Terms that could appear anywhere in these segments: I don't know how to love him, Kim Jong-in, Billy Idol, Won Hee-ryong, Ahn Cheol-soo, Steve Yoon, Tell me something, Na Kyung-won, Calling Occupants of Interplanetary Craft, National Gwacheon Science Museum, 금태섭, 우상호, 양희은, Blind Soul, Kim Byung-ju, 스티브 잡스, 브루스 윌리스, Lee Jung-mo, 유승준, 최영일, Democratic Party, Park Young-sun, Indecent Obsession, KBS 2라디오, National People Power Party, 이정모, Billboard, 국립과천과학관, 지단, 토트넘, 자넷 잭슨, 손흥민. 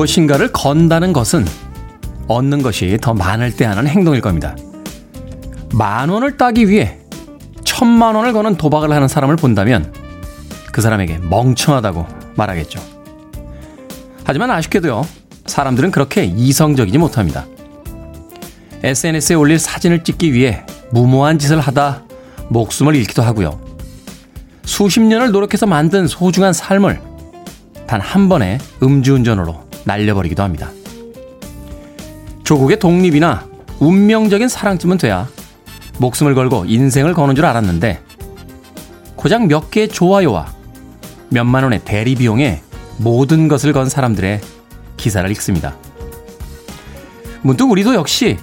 무엇인가를 건다는 것은 얻는 것이 더 많을 때 하는 행동일 겁니다. 10,000원을 따기 위해 10,000,000원을 거는 도박을 하는 사람을 본다면 그 사람에게 멍청하다고 말하겠죠. 하지만 아쉽게도요, 사람들은 그렇게 이성적이지 못합니다. SNS에 올릴 사진을 찍기 위해 무모한 짓을 하다 목숨을 잃기도 하고요. 수십 년을 노력해서 만든 소중한 삶을 단 한 번의 음주운전으로 날려버리기도 합니다. 조국의 독립이나 운명적인 사랑쯤은 돼야 목숨을 걸고 인생을 거는 줄 알았는데 고작 몇 개의 좋아요와 몇만 원의 대리 비용에 모든 것을 건 사람들의 기사를 읽습니다. 문득 우리도 역시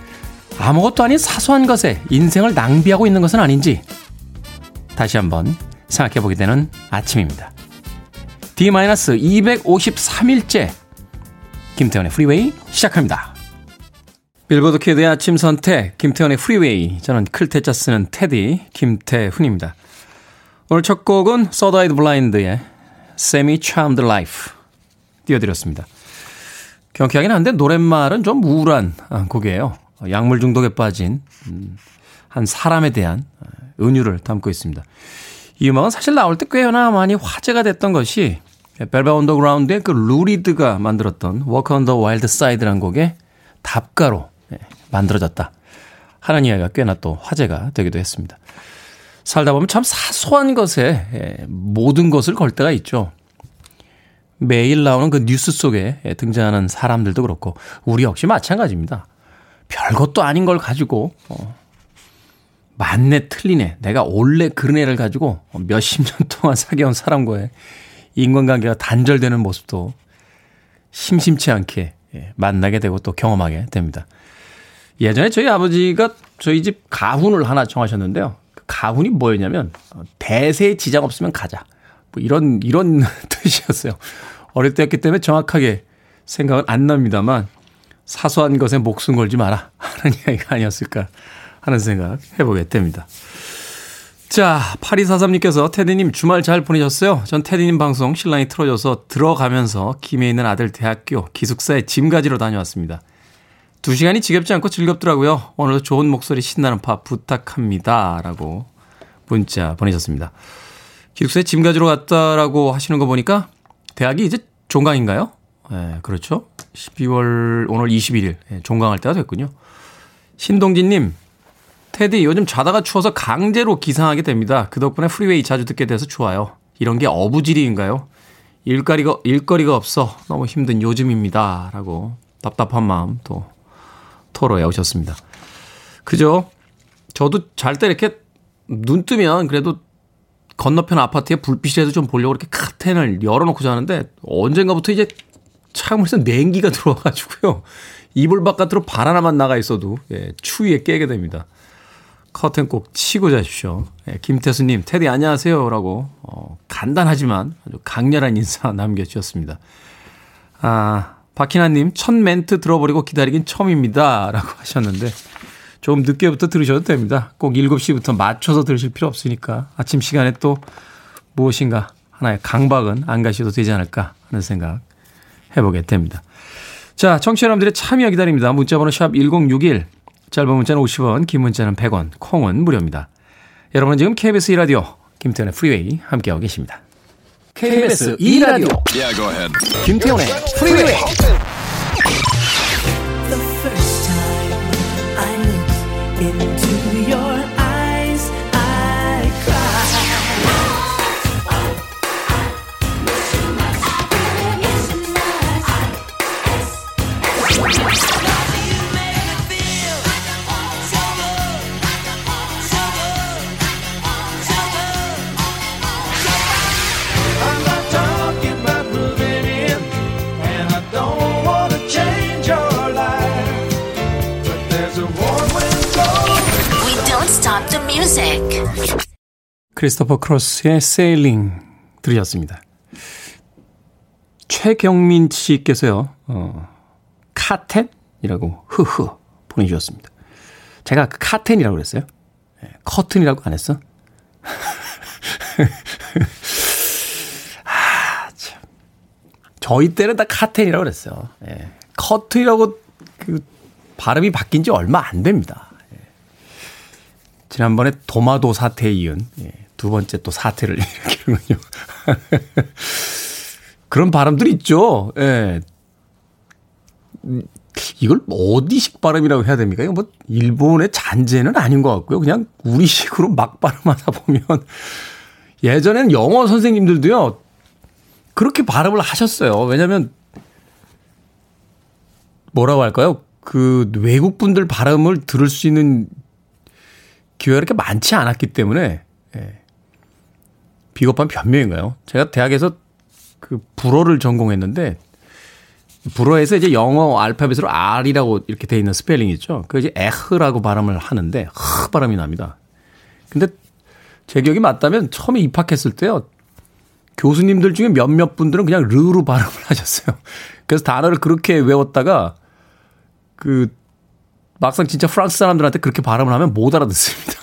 아무것도 아닌 사소한 것에 인생을 낭비하고 있는 것은 아닌지 다시 한번 생각해보게 되는 아침입니다. D-253일째 김태현의 프리웨이 시작합니다. 빌보드 키드의 아침 선택 김태현의 프리웨이, 저는 클테짜 쓰는 테디 김태훈입니다. 오늘 첫 곡은 서드 아이드 블라인드의 Semi-Charmed Life 띄워드렸습니다. 경쾌하긴 한데 노랫말은 좀 우울한 곡이에요. 약물 중독에 빠진 한 사람에 대한 은유를 담고 있습니다. 이 음악은 사실 나올 때 꽤나 많이 화제가 됐던 것이 벨벳 언더그라운드의 그 루리드가 만들었던 Walk on the Wild Side라는 곡의 답가로 만들어졌다 하는 이야기가 꽤나 또 화제가 되기도 했습니다. 살다 보면 참 사소한 것에 모든 것을 걸 때가 있죠. 매일 나오는 그 뉴스 속에 등장하는 사람들도 그렇고 우리 역시 마찬가지입니다. 별것도 아닌 걸 가지고 맞네 틀리네 내가 원래 그런 애를 가지고 몇십 년 동안 사귀어온 사람과의 인간관계가 단절되는 모습도 심심치 않게 만나게 되고 또 경험하게 됩니다. 예전에 저희 아버지가 저희 집 가훈을 하나 정하셨는데요. 그 가훈이 뭐였냐면 대세에 지장 없으면 가자. 뭐 이런 뜻이었어요. 어릴 때였기 때문에 정확하게 생각은 안 납니다만 사소한 것에 목숨 걸지 마라 하는 이야기가 아니었을까 하는 생각 해보게 됩니다. 자, 8243님께서 테디님 주말 잘 보내셨어요? 전 테디님 방송 신랑이 틀어줘서 들어가면서 김해 있는 아들 대학교 기숙사에 짐 가지러 다녀왔습니다. 2시간이 지겹지 않고 즐겁더라고요. 오늘도 좋은 목소리 신나는 팝 부탁합니다 라고 문자 보내셨습니다. 기숙사에 짐 가지러 갔다라고 하시는 거 보니까 대학이 이제 종강인가요? 네, 그렇죠. 12월 오늘 21일 종강할 때가 됐군요. 신동진님, 테디 요즘 자다가 추워서 강제로 기상하게 됩니다. 그 덕분에 프리웨이 자주 듣게 돼서 좋아요. 이런 게 어부지리인가요? 일거리가 없어 너무 힘든 요즘입니다 라고 답답한 마음 또 토로해 오셨습니다. 그죠? 저도 잘 때 이렇게 눈 뜨면 그래도 건너편 아파트의 불빛이라도 좀 보려고 이렇게 커튼을 열어놓고 자는데 언젠가부터 이제 창문에서 냉기가 들어와가지고요. 이불 바깥으로 발 하나만 나가 있어도 추위에 깨게 됩니다. 커튼 꼭 치고 자십시오. 김태수님, 테디 안녕하세요 라고 간단하지만 아주 강렬한 인사 남겨주셨습니다. 박희나님, 첫 멘트 들어버리고 기다리긴 처음입니다 라고 하셨는데 조금 늦게부터 들으셔도 됩니다. 꼭 7시부터 맞춰서 들으실 필요 없으니까 아침 시간에 또 무엇인가 하나의 강박은 안 가셔도 되지 않을까 하는 생각 해보게 됩니다. 자, 청취자 여러분들의 참여 기다립니다. 문자번호 샵 1061, 짧은 문자는 50원, 긴 문자는 100원, 콩은 무료입니다. 여러분은 지금 KBS 2라디오 김태현의 프리웨이 함께하고 계십니다. KBS 2라디오 김태현의 프리웨이. Into your eyes I Stop the music. 크리스토퍼 크로스의 Sailing 들으셨습니다. 최경민 씨께서요, 카텐이라고 흐흐 보내주셨습니다. 제가 카텐이라고 그랬어요? 커튼이라고 안 했어? 아, 참. 저희 때는 다 카텐이라고 그랬어요. 예. 커튼이라고 그 발음이 바뀐 지 얼마 안 됩니다. 예. 지난번에 도마도 사태에 이은 예. 두 번째 또 사태를 일으키는군요. 그런 발음들이 있죠. 예. 이걸 어디식 발음이라고 해야 됩니까? 이거 뭐 일본의 잔재는 아닌 것 같고요. 그냥 우리식으로 막 발음하다 보면 예전에는 영어 선생님들도요. 그렇게 발음을 하셨어요. 왜냐하면 뭐라고 할까요? 그 외국분들 발음을 들을 수 있는 기회가 이렇게 많지 않았기 때문에 예. 비겁한 변명인가요? 제가 대학에서 그 불어를 전공했는데 불어에서 이제 영어 알파벳으로 R이라고 이렇게 돼 있는 스펠링 있죠. 그 이제 에흐라고 발음을 하는데 흐 발음이 납니다. 근데 제 기억이 맞다면 처음에 입학했을 때요. 교수님들 중에 몇몇 분들은 그냥 르로 발음을 하셨어요. 그래서 단어를 그렇게 외웠다가 그 막상 진짜 프랑스 사람들한테 그렇게 발음을 하면 못 알아듣습니다.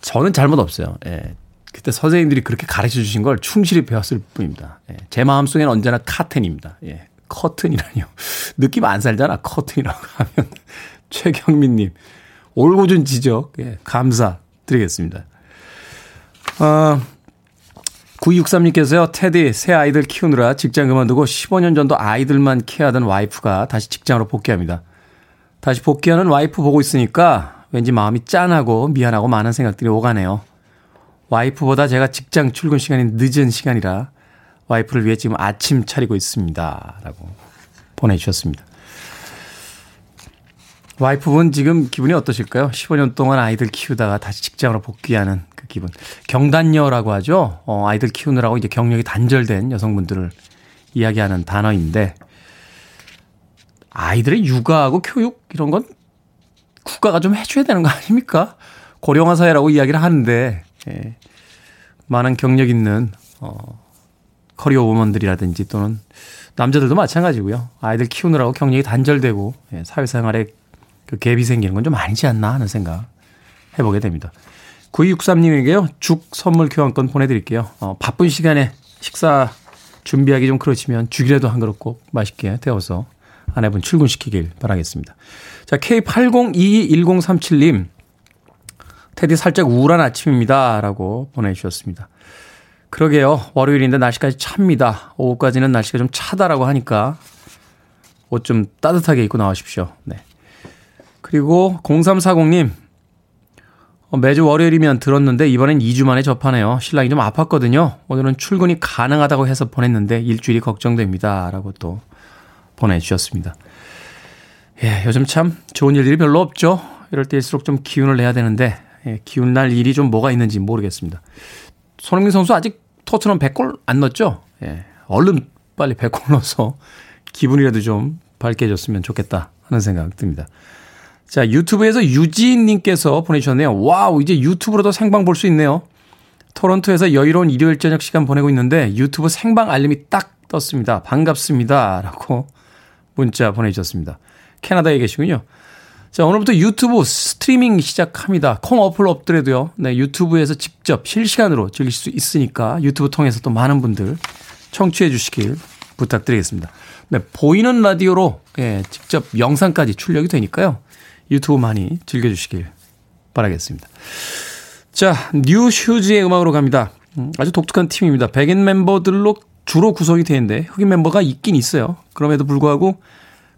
저는 잘못 없어요. 예. 그때 선생님들이 그렇게 가르쳐 주신 걸 충실히 배웠을 뿐입니다. 예. 제 마음속에는 언제나 카텐입니다. 예. 커튼이라뇨. 느낌 안 살잖아. 커튼이라고 하면. 최경민님. 올고준 지적. 예. 감사드리겠습니다. 9263님께서요. 테디 새 아이들 키우느라 직장 그만두고 15년 전도 아이들만 케어하던 와이프가 다시 직장으로 복귀합니다. 다시 복귀하는 와이프 보고 있으니까 왠지 마음이 짠하고 미안하고 많은 생각들이 오가네요. 와이프보다 제가 직장 출근 시간이 늦은 시간이라 와이프를 위해 지금 아침 차리고 있습니다. 라고 보내주셨습니다. 와이프분 지금 기분이 어떠실까요? 15년 동안 아이들 키우다가 다시 직장으로 복귀하는 그 기분. 경단녀라고 하죠. 아이들 키우느라고 이제 경력이 단절된 여성분들을 이야기하는 단어인데 아이들의 육아하고 교육 이런 건 국가가 좀 해줘야 되는 거 아닙니까? 고령화 사회라고 이야기를 하는데 예, 많은 경력 있는 커리어 우먼들이라든지 또는 남자들도 마찬가지고요. 아이들 키우느라고 경력이 단절되고 예, 사회생활에 그 갭이 생기는 건 좀 아니지 않나 하는 생각 해보게 됩니다. 9263님에게요. 죽 선물 교환권 보내드릴게요. 바쁜 시간에 식사 준비하기 좀 그러시면 죽이라도 한 그릇 꼭 맛있게 데워서 아내분 출근시키길 바라겠습니다. 자, K80221037님. 테디 살짝 우울한 아침입니다. 라고 보내주셨습니다. 그러게요. 월요일인데 날씨까지 찹니다. 오후까지는 날씨가 좀 차다라고 하니까 옷 좀 따뜻하게 입고 나오십시오. 네. 그리고 0340님 매주 월요일이면 들었는데 이번엔 2주 만에 접하네요. 신랑이 좀 아팠거든요. 오늘은 출근이 가능하다고 해서 보냈는데 일주일이 걱정됩니다. 라고 또 보내주셨습니다. 예, 요즘 참 좋은 일들이 별로 없죠. 이럴 때일수록 좀 기운을 내야 되는데 예, 기운 날 일이 좀 뭐가 있는지 모르겠습니다. 손흥민 선수 아직 토트넘 100골 안 넣었죠? 예, 얼른 빨리 100골 넣어서 기분이라도 좀 밝게해줬으면 좋겠다 하는 생각 듭니다. 자, 유튜브에서 유지인님께서 보내주셨네요. 와우, 이제 유튜브로도 생방 볼 수 있네요. 토론토에서 여유로운 일요일 저녁 시간 보내고 있는데 유튜브 생방 알림이 딱 떴습니다. 반갑습니다. 라고 문자 보내주셨습니다. 캐나다에 계시군요. 자, 오늘부터 유튜브 스트리밍 시작합니다. 콩 어플 업들에도요. 네, 유튜브에서 직접 실시간으로 즐길 수 있으니까 유튜브 통해서 또 많은 분들 청취해 주시길 부탁드리겠습니다. 네, 보이는 라디오로 예, 직접 영상까지 출력이 되니까요. 유튜브 많이 즐겨주시길 바라겠습니다. 자, 뉴 슈즈의 음악으로 갑니다. 아주 독특한 팀입니다. 백인 멤버들로 주로 구성이 되는데 흑인 멤버가 있긴 있어요. 그럼에도 불구하고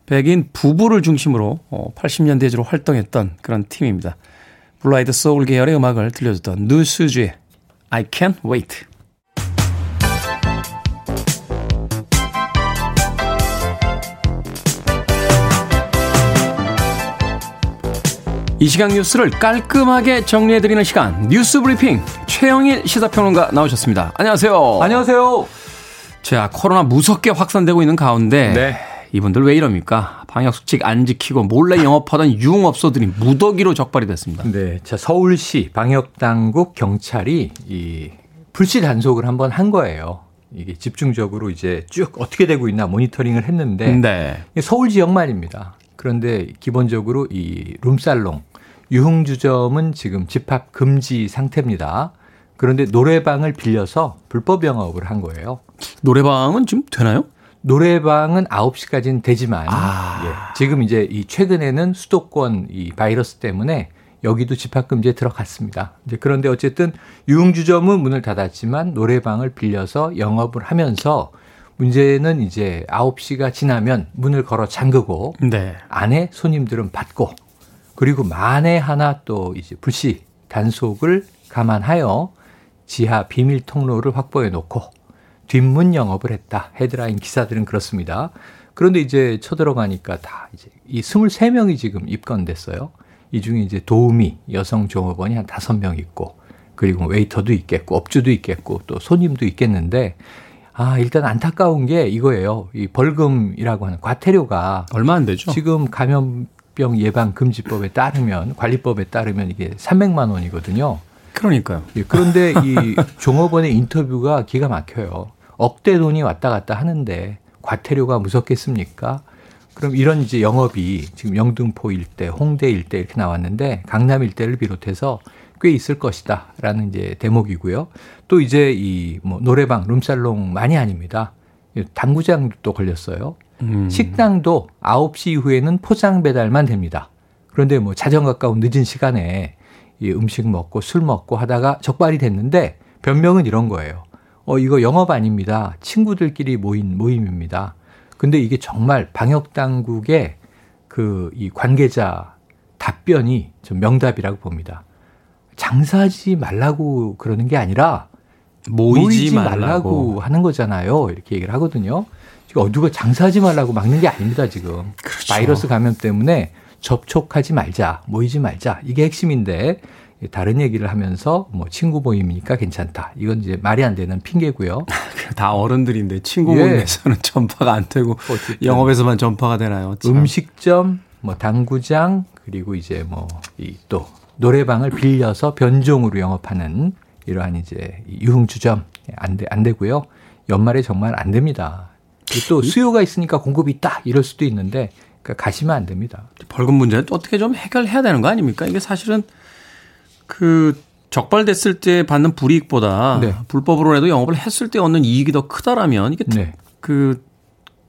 백인 부부를 중심으로 80년대 주로 활동했던 그런 팀입니다. 블라이드 소울 계열의 음악을 들려줬던 뉴 슈즈의 I Can't Wait. 이 시각 뉴스를 깔끔하게 정리해드리는 시간 뉴스 브리핑 최영일 시사평론가 나오셨습니다. 안녕하세요. 안녕하세요. 자, 코로나 무섭게 확산되고 있는 가운데 네. 이분들 왜 이럽니까? 방역수칙 안 지키고 몰래 영업하던 유흥업소들이 무더기로 적발이 됐습니다. 네, 자, 서울시 방역당국 경찰이 이 불시 단속을 한번 한 거예요. 이게 집중적으로 이제 쭉 어떻게 되고 있나 모니터링을 했는데 네. 서울 지역만입니다. 그런데 기본적으로 이 룸살롱 유흥주점은 지금 집합 금지 상태입니다. 그런데 노래방을 빌려서 불법 영업을 한 거예요. 노래방은 지금 되나요? 노래방은 9시까지는 되지만 예, 지금 이제 이 최근에는 수도권 이 바이러스 때문에 여기도 집합금지에 들어갔습니다. 이제 그런데 어쨌든 유흥주점은 문을 닫았지만 노래방을 빌려서 영업을 하면서 문제는 이제 9시가 지나면 문을 걸어 잠그고 네. 안에 손님들은 받고 그리고 만에 하나 또 이제 불시 단속을 감안하여 지하 비밀 통로를 확보해 놓고 뒷문 영업을 했다. 헤드라인 기사들은 그렇습니다. 그런데 이제 쳐들어가니까 다 이제 이 23명이 지금 입건됐어요. 이 중에 이제 도우미, 여성 종업원이 한 5명 있고, 그리고 웨이터도 있겠고, 업주도 있겠고, 또 손님도 있겠는데, 아, 일단 안타까운 게 이거예요. 이 벌금이라고 하는 과태료가. 얼마 안 되죠? 지금 감염병 예방금지법에 따르면, 관리법에 따르면 이게 300만 원이거든요. 그러니까요. 예, 그런데 이 종업원의 인터뷰가 기가 막혀요. 억대 돈이 왔다 갔다 하는데, 과태료가 무섭겠습니까? 그럼 이런 이제 영업이 지금 영등포 일대, 홍대 일대 이렇게 나왔는데 강남 일대를 비롯해서 꽤 있을 것이다라는 이제 대목이고요. 또 이제 이 뭐 노래방, 룸살롱만이 아닙니다. 당구장도 걸렸어요. 식당도 9시 이후에는 포장 배달만 됩니다. 그런데 뭐 자정 가까운 늦은 시간에 이 음식 먹고 술 먹고 하다가 적발이 됐는데 변명은 이런 거예요. 이거 영업 아닙니다. 친구들끼리 모인 모임입니다. 근데 이게 정말 방역당국의 그 이 관계자 답변이 좀 명답이라고 봅니다. 장사하지 말라고 그러는 게 아니라 모이지 말라고 하는 거잖아요. 이렇게 얘기를 하거든요. 지금 누가 장사하지 말라고 막는 게 아닙니다, 지금. 그렇죠. 바이러스 감염 때문에 접촉하지 말자, 모이지 말자. 이게 핵심인데 다른 얘기를 하면서 뭐 친구 모임이니까 괜찮다. 이건 이제 말이 안 되는 핑계고요. 다 어른들인데 친구 모임에서는 전파가 안 되고 영업에서만 전파가 되나요? 참. 음식점, 뭐 당구장 그리고 이제 뭐 이 또 노래방을 빌려서 변종으로 영업하는 이러한 이제 유흥주점 안 되고요. 연말에 정말 안 됩니다. 또 수요가 있으니까 공급이 있다 이럴 수도 있는데 그러니까 가시면 안 됩니다. 벌금 문제는 어떻게 좀 해결해야 되는 거 아닙니까? 이게 사실은. 그 적발됐을 때 받는 불이익보다 네. 불법으로라도 영업을 했을 때 얻는 이익이 더 크다라면 이게 네. 그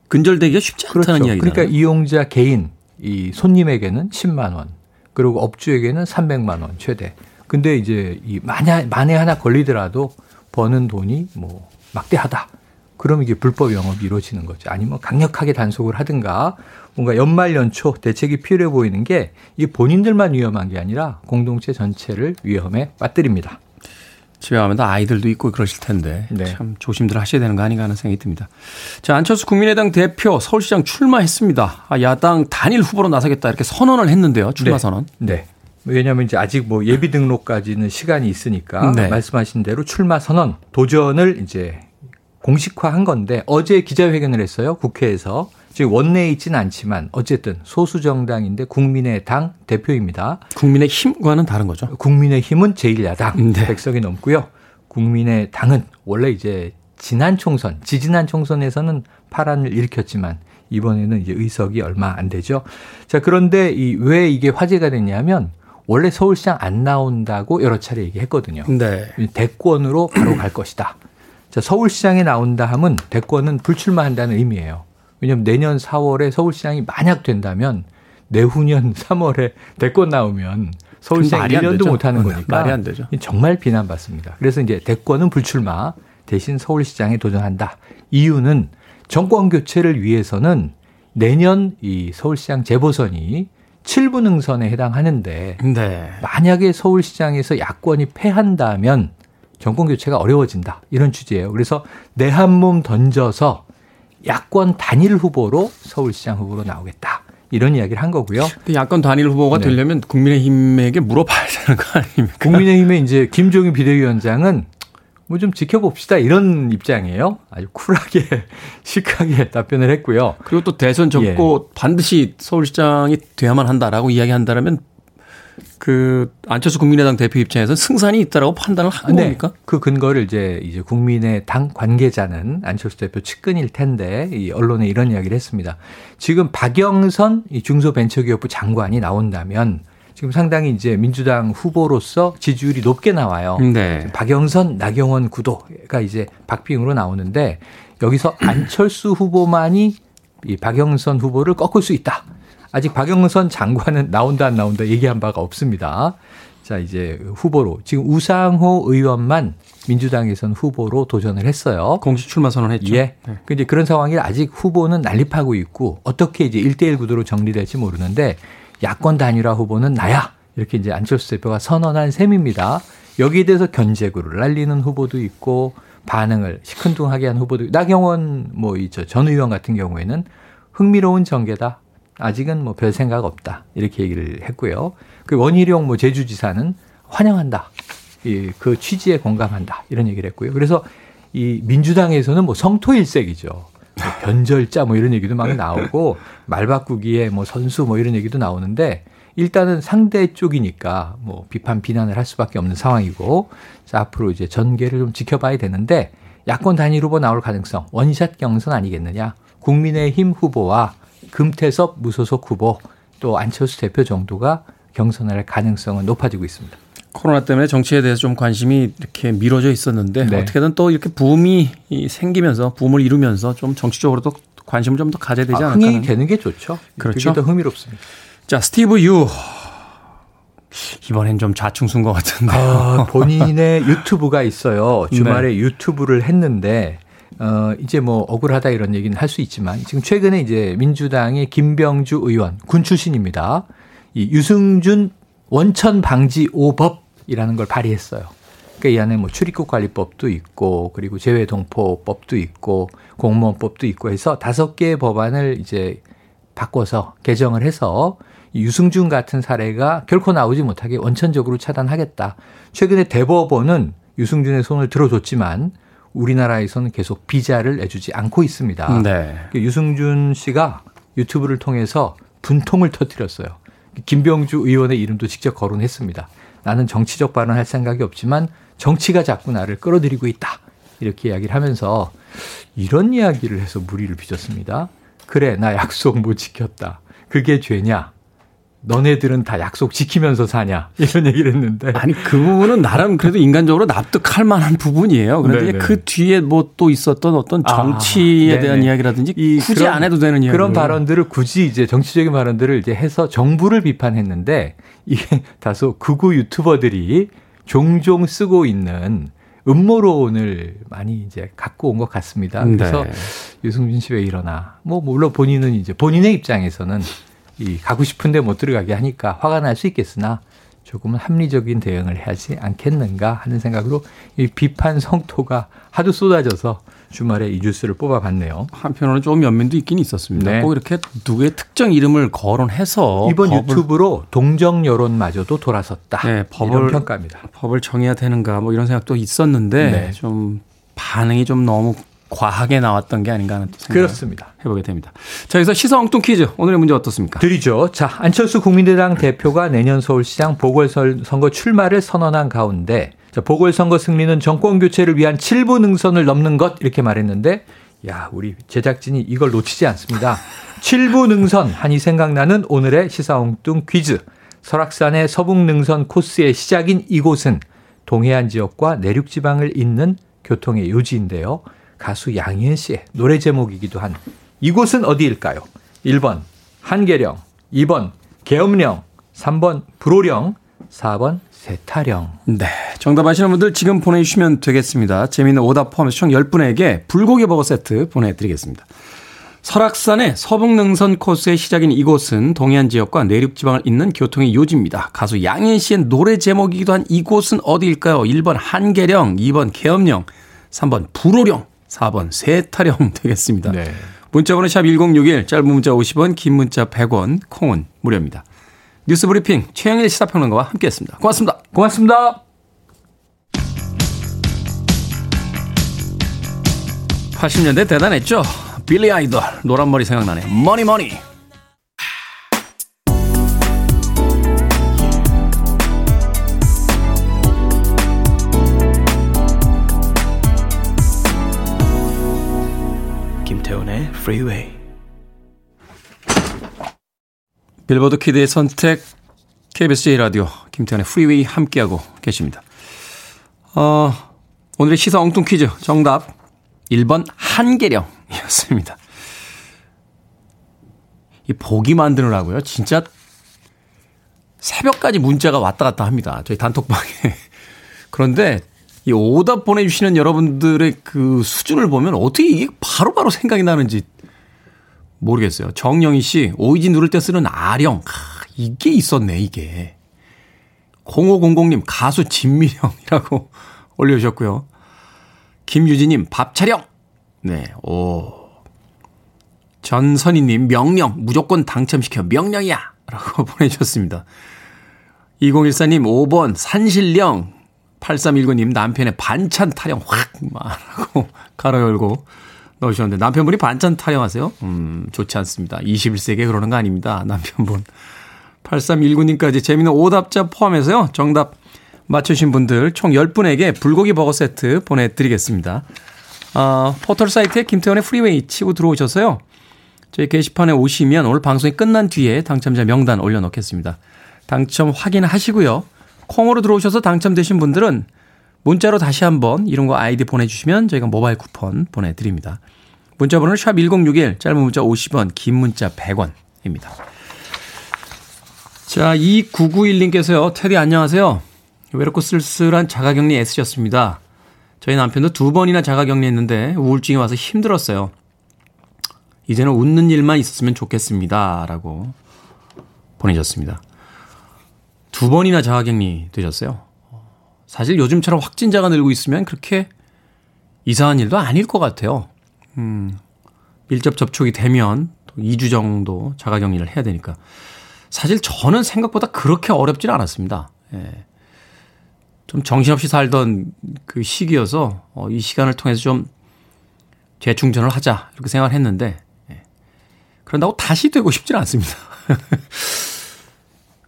근절되기가 쉽지 않다는 그렇죠. 이야기잖아요. 그러니까 이용자 개인, 이 손님에게는 10만 원, 그리고 업주에게는 300만 원 최대. 근데 이제 이 만에 하나 걸리더라도 버는 돈이 뭐 막대하다. 그럼 이게 불법 영업이 이루어지는 거죠. 아니면 강력하게 단속을 하든가 뭔가 연말 연초 대책이 필요해 보이는 게 이게 본인들만 위험한 게 아니라 공동체 전체를 위험에 빠뜨립니다. 집에 가면 다 아이들도 있고 그러실 텐데 네. 참 조심들 하셔야 되는 거 아닌가 하는 생각이 듭니다. 자, 안철수 국민의당 대표 서울시장 출마했습니다. 야당 단일 후보로 나서겠다 이렇게 선언을 했는데요. 출마 네. 선언. 네. 왜냐하면 이제 아직 뭐 예비 등록까지는 시간이 있으니까 네. 말씀하신 대로 출마 선언 도전을 이제 공식화한 건데 어제 기자회견을 했어요. 국회에서. 지금 원내에 있지는 않지만 어쨌든 소수 정당인데 국민의당 대표입니다. 국민의힘과는 다른 거죠? 국민의힘은 제1야당 네. 100석이 넘고요. 국민의당은 원래 이제 지난 총선, 지지난 총선에서는 파란을 일으켰지만 이번에는 이제 의석이 얼마 안 되죠. 자, 그런데 왜 이게 화제가 됐냐면 원래 서울시장 안 나온다고 여러 차례 얘기했거든요. 네. 대권으로 바로 갈 것이다. 자, 서울시장에 나온다 함은 대권은 불출마한다는 의미예요. 왜냐하면 내년 4월에 서울시장이 만약 된다면 내후년 3월에 대권 나오면 서울시장 1년도 못하는 거니까 말이 안 되죠. 정말 비난받습니다. 그래서 이제 대권은 불출마 대신 서울시장에 도전한다. 이유는 정권 교체를 위해서는 내년 이 서울시장 재보선이 7분 응선에 해당하는데 네. 만약에 서울시장에서 야권이 패한다면 정권 교체가 어려워진다. 이런 취지예요. 그래서 내 한 몸 던져서 야권 단일 후보로 서울시장 후보로 나오겠다. 이런 이야기를 한 거고요. 야권 단일 후보가 네. 되려면 국민의힘에게 물어봐야 되는 거 아닙니까? 국민의힘의 이제 김종인 비대위원장은 뭐 좀 지켜봅시다. 이런 입장이에요. 아주 쿨하게 시크하게 답변을 했고요. 그리고 또 대선 접고 예. 반드시 서울시장이 돼야만 한다라고 이야기한다면 그 안철수 국민의당 대표 입장에서는 승산이 있다라고 판단을 한 네. 겁니까? 그 근거를 이제 국민의당 관계자는 안철수 대표 측근일 텐데 이 언론에 이런 이야기를 했습니다. 지금 박영선 중소벤처기업부 장관이 나온다면 지금 상당히 이제 민주당 후보로서 지지율이 높게 나와요. 네. 박영선, 나경원 구도가 이제 박빙으로 나오는데 여기서 안철수 후보만이 이 박영선 후보를 꺾을 수 있다. 아직 박영선 장관은 나온다 안 나온다 얘기한 바가 없습니다. 자, 이제 후보로 지금 우상호 의원만 민주당에선 후보로 도전을 했어요. 공식 출마 선언했죠. 예. 그런데 그런 상황이 아직 후보는 난립하고 있고 어떻게 이제 1대1 구도로 정리될지 모르는데 야권 단일화 후보는 나야. 이렇게 이제 안철수 대표가 선언한 셈입니다. 여기에 대해서 견제구를 날리는 후보도 있고 반응을 시큰둥하게 한 후보도 있고 나경원 전 의원 같은 경우에는 흥미로운 전개다. 아직은 뭐 별 생각 없다. 이렇게 얘기를 했고요. 그 원희룡 제주지사는 환영한다. 그 취지에 공감한다. 이런 얘기를 했고요. 그래서 이 민주당에서는 성토일색이죠. 변절자 이런 얘기도 막 나오고 말 바꾸기에 선수 이런 얘기도 나오는데 일단은 상대 쪽이니까 비판 비난을 할 수밖에 없는 상황이고 자, 앞으로 이제 전개를 좀 지켜봐야 되는데 야권 단일 후보 나올 가능성 원샷 경선 아니겠느냐. 국민의힘 후보와 금태섭 무소속 후보 또 안철수 대표 정도가 경선을 할 가능성은 높아지고 있습니다. 코로나 때문에 정치에 대해서 좀 관심이 이렇게 미뤄져 있었는데 네. 어떻게든 또 이렇게 붐이 생기면서 붐을 이루면서 좀 정치적으로도 관심을 좀 더 가져야 되지 않을까. 흥이 되는 게 좋죠. 그렇죠. 그게 더 흥미롭습니다. 자, 스티브 유. 이번엔 좀 좌충수인 것 같은데. 본인의 유튜브가 있어요. 주말에 네. 유튜브를 했는데 이제 억울하다 이런 얘기는 할 수 있지만 지금 최근에 이제 민주당의 김병주 의원 군 출신입니다. 이 유승준 원천 방지 5법이라는 걸 발의했어요. 그러니까 이 안에 출입국 관리법도 있고 그리고 재외동포법도 있고 공무원법도 있고 해서 5개의 법안을 이제 바꿔서 개정을 해서 유승준 같은 사례가 결코 나오지 못하게 원천적으로 차단하겠다. 최근에 대법원은 유승준의 손을 들어줬지만 우리나라에서는 계속 비자를 내주지 않고 있습니다. 네. 유승준 씨가 유튜브를 통해서 분통을 터뜨렸어요. 김병주 의원의 이름도 직접 거론했습니다. 나는 정치적 발언할 생각이 없지만 정치가 자꾸 나를 끌어들이고 있다. 이렇게 이야기를 하면서 이런 이야기를 해서 물의를 빚었습니다. 그래, 나 약속 못 지켰다. 그게 죄냐? 너네들은 다 약속 지키면서 사냐 이런 얘기를 했는데 아니 그 부분은 나름 그래도 인간적으로 납득할 만한 부분이에요. 그런데 네네. 그 뒤에 또 있었던 어떤 정치에 대한 이야기라든지 굳이 그런, 안 해도 되는 이야기 그런 발언들을 굳이 이제 정치적인 발언들을 이제 해서 정부를 비판했는데 이게 다소 극우 유튜버들이 종종 쓰고 있는 음모론을 많이 이제 갖고 온 것 같습니다. 그래서 네. 유승준 씨 왜 이러나 물론 본인은 이제 본인의 입장에서는. 가고 싶은데 못 들어가게 하니까 화가 날 수 있겠으나 조금은 합리적인 대응을 해야지 않겠는가 하는 생각으로 이 비판 성토가 하도 쏟아져서 주말에 이 뉴스를 뽑아봤네요. 한편으로는 좀 연민도 있긴 있었습니다. 네. 꼭 이렇게 누구의 특정 이름을 거론해서 이번 유튜브로 동정 여론마저도 돌아섰다. 네, 이런 평가입니다. 법을 정해야 되는가 이런 생각도 있었는데 네. 좀 반응이 좀 너무 과하게 나왔던 게 아닌가 하는 생각을 그렇습니다. 해보게 됩니다. 자, 여기서 시사 엉뚱 퀴즈. 오늘의 문제 어떻습니까? 드리죠. 자, 안철수 국민의당 대표가 내년 서울시장 보궐선거 출마를 선언한 가운데 자, 보궐선거 승리는 정권교체를 위한 7부 능선을 넘는 것 이렇게 말했는데 야, 우리 제작진이 이걸 놓치지 않습니다. 7부 능선 하니 생각나는 오늘의 시사 엉뚱 퀴즈. 설악산의 서북능선 코스의 시작인 이곳은 동해안 지역과 내륙지방을 잇는 교통의 요지인데요. 가수 양희은 씨의 노래 제목이기도 한 이곳은 어디일까요? 1번 한계령, 2번 계엄령, 3번 불호령, 4번 세타령. 네, 정답 아시는 분들 지금 보내주시면 되겠습니다. 재미있는 오답 포함해서 총 10분에게 불고기 버거 세트 보내드리겠습니다. 설악산의 서북능선 코스의 시작인 이곳은 동해안 지역과 내륙지방을 잇는 교통의 요지입니다. 가수 양희은 씨의 노래 제목이기도 한 이곳은 어디일까요? 1번 한계령, 2번 계엄령, 3번 불호령. 4번 세타령 되겠습니다. 네. 문자번호 샵 1061, 짧은 문자 50원, 긴 문자 100원, 콩은 무료입니다. 뉴스 브리핑 최영일 시사평론가와 함께했습니다. 고맙습니다. 고맙습니다. 80년대 대단했죠. 빌리 아이돌 노란머리 생각나네요. 머니머니. 빌보드 키드의 선택 KBS 2라디오 김태현의 프리웨이 함께하고 계십니다. 오늘의 시사 엉뚱 퀴즈 정답 1번 한계령이었습니다. 이 보기 만드느라고요. 진짜 새벽까지 문자가 왔다 갔다 합니다. 저희 단톡방에. 그런데 이 오답 보내주시는 여러분들의 그 수준을 보면 어떻게 이게 바로바로 생각이 나는지 모르겠어요. 정영희 씨, 오이지 누를 때 쓰는 아령. 이게 있었네, 이게. 0500님, 가수 진미령이라고 올려주셨고요. 김유진님, 밥 차령. 네, 오. 전선희님, 명령. 무조건 당첨시켜. 명령이야. 라고 보내주셨습니다. 2014님, 5번. 산신령. 8319님, 남편의 반찬 타령. 확! 말하고, 가로 열고 넣으셨는데. 남편분이 반찬 타령하세요? 좋지 않습니다. 21세기에 그러는 거 아닙니다. 남편분. 8319님까지 재미있는 오답자 포함해서요. 정답 맞추신 분들 총 10분에게 불고기 버거 세트 보내드리겠습니다. 포털 사이트에 김태원의 프리웨이 치고 들어오셔서요. 저희 게시판에 오시면 오늘 방송이 끝난 뒤에 당첨자 명단 올려놓겠습니다. 당첨 확인하시고요. 콩으로 들어오셔서 당첨되신 분들은 문자로 다시 한번 이런 거 아이디 보내주시면 저희가 모바일 쿠폰 보내드립니다. 문자 번호는 샵 1061, 짧은 문자 50원, 긴 문자 100원입니다. 자, 2991님께서요. 테디 안녕하세요. 외롭고 쓸쓸한 자가격리 애쓰셨습니다. 저희 남편도 2번이나 자가격리 했는데 우울증이 와서 힘들었어요. 이제는 웃는 일만 있었으면 좋겠습니다. 라고 보내셨습니다. 2번이나 자가격리 되셨어요. 사실 요즘처럼 확진자가 늘고 있으면 그렇게 이상한 일도 아닐 것 같아요. 밀접 접촉이 되면 또 2주 정도 자가격리를 해야 되니까. 사실 저는 생각보다 그렇게 어렵진 않았습니다. 예. 좀 정신없이 살던 그 시기여서 이 시간을 통해서 좀 재충전을 하자 이렇게 생각을 했는데 그런다고 다시 되고 싶지는 않습니다.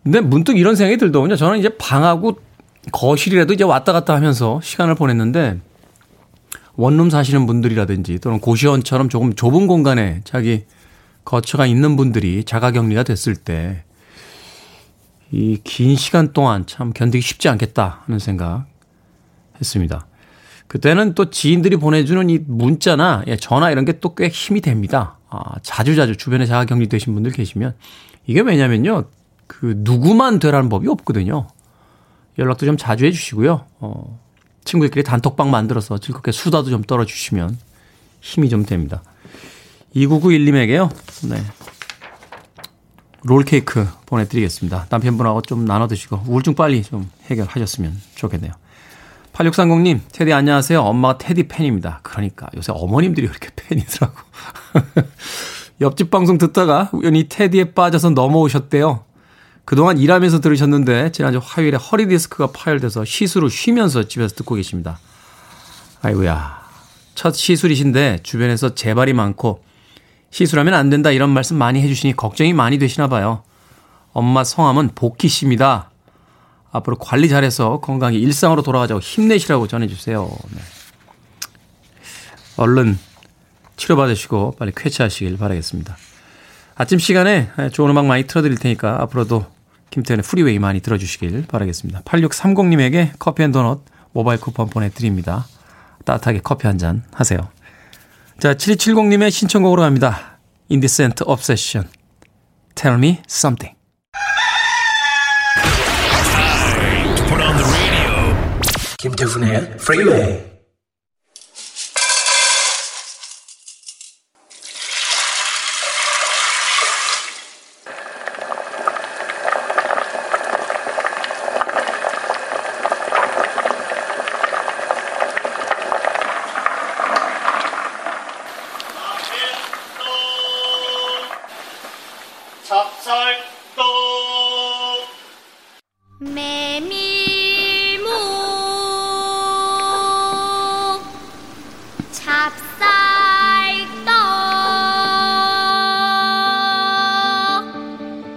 근데 문득 이런 생각이 들더군요. 저는 이제 방하고 거실이라도 이제 왔다 갔다 하면서 시간을 보냈는데 원룸 사시는 분들이라든지 또는 고시원처럼 조금 좁은 공간에 자기 거처가 있는 분들이 자가격리가 됐을 때 이 긴 시간 동안 참 견디기 쉽지 않겠다 하는 생각 했습니다. 그때는 또 지인들이 보내주는 이 문자나 전화 이런 게 또 꽤 힘이 됩니다. 자주자주 주변에 자가격리 되신 분들 계시면 이게 왜냐면요. 그 누구만 되라는 법이 없거든요. 연락도 좀 자주 해 주시고요. 친구들끼리 단톡방 만들어서 즐겁게 수다도 좀 떨어주시면 힘이 좀 됩니다. 2991님에게요. 네. 롤케이크 보내드리겠습니다. 남편분하고 좀 나눠드시고 우울증 빨리 좀 해결하셨으면 좋겠네요. 8630님, 테디 안녕하세요. 엄마가 테디 팬입니다. 그러니까 요새 어머님들이 그렇게 팬이더라고. 옆집 방송 듣다가 우연히 테디에 빠져서 넘어오셨대요. 그동안 일하면서 들으셨는데 지난주 화요일에 허리 디스크가 파열돼서 시술을 쉬면서 집에서 듣고 계십니다. 아이고야. 첫 시술이신데 주변에서 재발이 많고 시술하면 안 된다 이런 말씀 많이 해주시니 걱정이 많이 되시나 봐요. 엄마 성함은 복희 씨입니다. 앞으로 관리 잘해서 건강히 일상으로 돌아가자고 힘내시라고 전해주세요. 네. 얼른 치료받으시고 빨리 쾌차하시길 바라겠습니다. 아침 시간에 좋은 음악 많이 틀어드릴 테니까 앞으로도 김태현의 프리웨이 많이 들어주시길 바라겠습니다. 8630님에게 커피앤도넛 모바일 쿠폰 보내드립니다. 따뜻하게 커피 한잔 하세요. 자, 7270님의 신청곡으로 갑니다. Indecent Obsession. Tell me something. Put on the radio. 김태훈의 Freeway.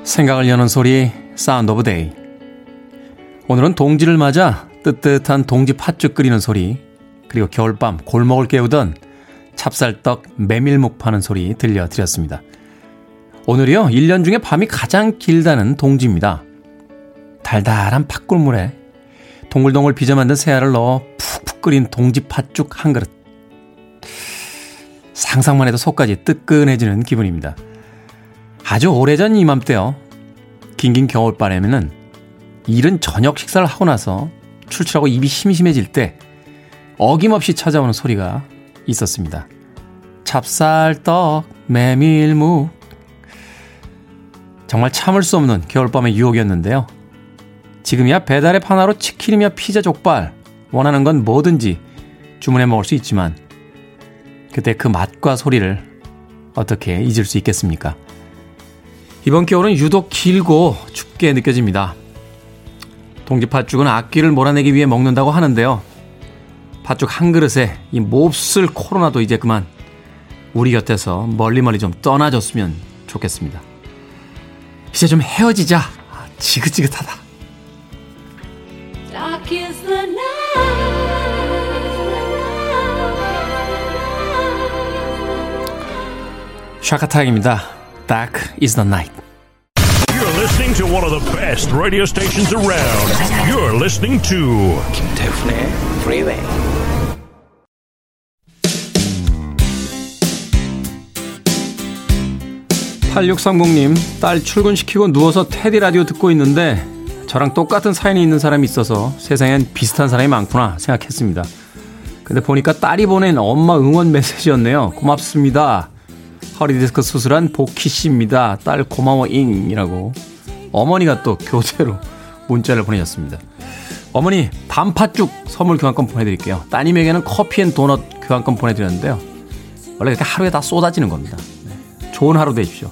생각을 여는 소리 사운드 오브 데이. 오늘은 동지를 맞아 뜨뜻한 동지 팥죽 끓이는 소리, 그리고 겨울밤 골목을 깨우던 찹쌀떡 메밀묵 파는 소리 들려드렸습니다. 오늘이요, 1년 중에 밤이 가장 길다는 동지입니다. 달달한 팥꿀물에 동글동글 빚어 만든 새알을 넣어 푹푹 끓인 동지팥죽 한 그릇. 상상만 해도 속까지 뜨끈해지는 기분입니다. 아주 오래전 이맘때요. 긴긴 겨울밤에는 이른 저녁 식사를 하고 나서 출출하고 입이 심심해질 때 어김없이 찾아오는 소리가 있었습니다. 찹쌀떡, 메밀묵. 정말 참을 수 없는 겨울밤의 유혹이었는데요. 지금이야 배달의 하나로 치킨이며 피자, 족발, 원하는 건 뭐든지 주문해 먹을 수 있지만 그때 그 맛과 소리를 어떻게 잊을 수 있겠습니까? 이번 겨울은 유독 길고 춥게 느껴집니다. 동지팥죽은 악기를 몰아내기 위해 먹는다고 하는데요. 팥죽 한 그릇에 이 몹쓸 코로나도 이제 그만 우리 곁에서 멀리멀리 좀 떠나줬으면 좋겠습니다. 이제 좀 헤어지자. 지긋지긋하다. Dark is the night. 샤카타입니다. Dark is the night. You're listening to one of the best radio stations around. You're listening to 김태훈의 Freeway. 님, 딸 출근시키고 누워서 테디 라디오 듣고 있는데 저랑 똑같은 사연이 있는 사람이 있어서 세상엔 비슷한 사람이 많구나 생각했습니다. 근데 보니까 딸이 보낸 엄마 응원 메시지였네요. 고맙습니다. 허리디스크 수술한 보키씨입니다. 딸 고마워잉 이라고 어머니가 또 교재로 문자를 보내셨습니다. 어머니, 단팥죽 선물 교환권 보내드릴게요. 따님에게는 커피앤도넛 교환권 보내드렸는데요. 원래 이렇게 하루에 다 쏟아지는 겁니다. 좋은 하루 되십시오.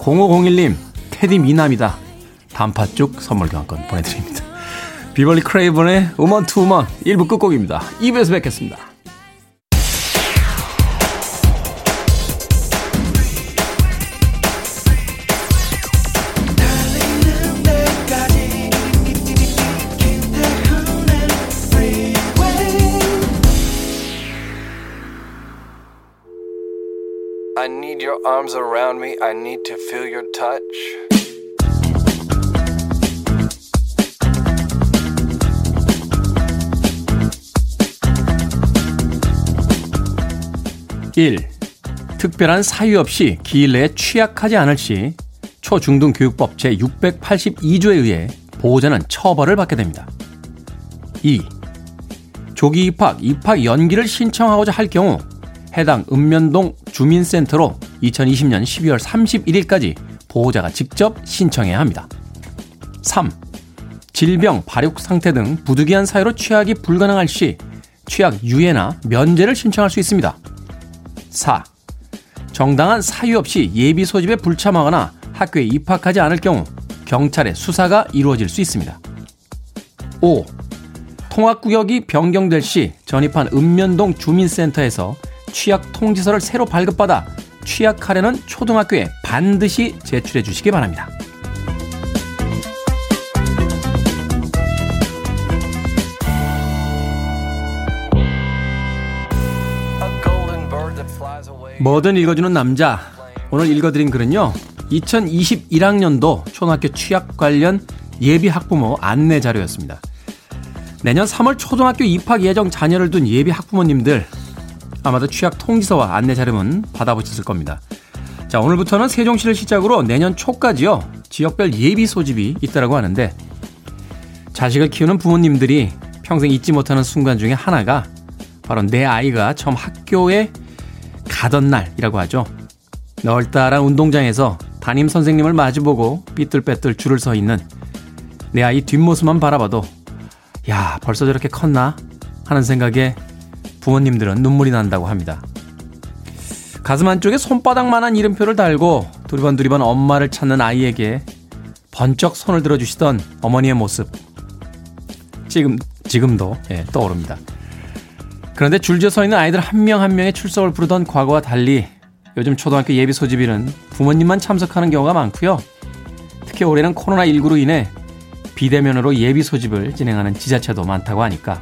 0501님, 테디 미남이다. 단팥죽 선물 교환권 보내드립니다. 비벌리 크레이븐의 Woman to Woman 1부 끝곡입니다. 2부에서 뵙겠습니다. I need your arms around me. I need to feel your touch. 1. 특별한 사유 없이 기일 내에 취약하지 않을 시 초중등교육법 제682조에 의해 보호자는 처벌을 받게 됩니다. 2. 조기 입학, 입학 연기를 신청하고자 할 경우 해당 읍면동 주민센터로 2020년 12월 31일까지 보호자가 직접 신청해야 합니다. 3. 질병, 발육 상태 등 부득이한 사유로 취약이 불가능할 시 취약 유예나 면제를 신청할 수 있습니다. 4. 정당한 사유 없이 예비 소집에 불참하거나 학교에 입학하지 않을 경우 경찰의 수사가 이루어질 수 있습니다. 5. 통학구역이 변경될 시 전입한 읍면동 주민센터에서 취약 통지서를 새로 발급받아 취약하려는 초등학교에 반드시 제출해 주시기 바랍니다. 뭐든 읽어주는 남자. 오늘 읽어드린 글은요, 2021학년도 초등학교 취약 관련 예비 학부모 안내 자료였습니다. 내년 3월 초등학교 입학 예정 자녀를 둔 예비 학부모님들, 아마도 취약 통지서와 안내 자료는 받아보셨을 겁니다. 자, 오늘부터는 세종시를 시작으로 내년 초까지요, 지역별 예비 소집이 있다라고 하는데, 자식을 키우는 부모님들이 평생 잊지 못하는 순간 중에 하나가 바로 내 아이가 처음 학교에 가던 날이라고 하죠. 널따란 운동장에서 담임 선생님을 마주보고 삐뚤빼뚤 줄을 서 있는 내 아이 뒷모습만 바라봐도 야, 벌써 저렇게 컸나 하는 생각에 부모님들은 눈물이 난다고 합니다. 가슴 한쪽에 손바닥만한 이름표를 달고 두리번두리번 엄마를 찾는 아이에게 번쩍 손을 들어주시던 어머니의 모습, 지금도 떠오릅니다. 그런데 줄지어 서 있는 아이들 한 명 한 명의 출석을 부르던 과거와 달리 요즘 초등학교 예비 소집일은 부모님만 참석하는 경우가 많고요. 특히 올해는 코로나19로 인해 비대면으로 예비 소집을 진행하는 지자체도 많다고 하니까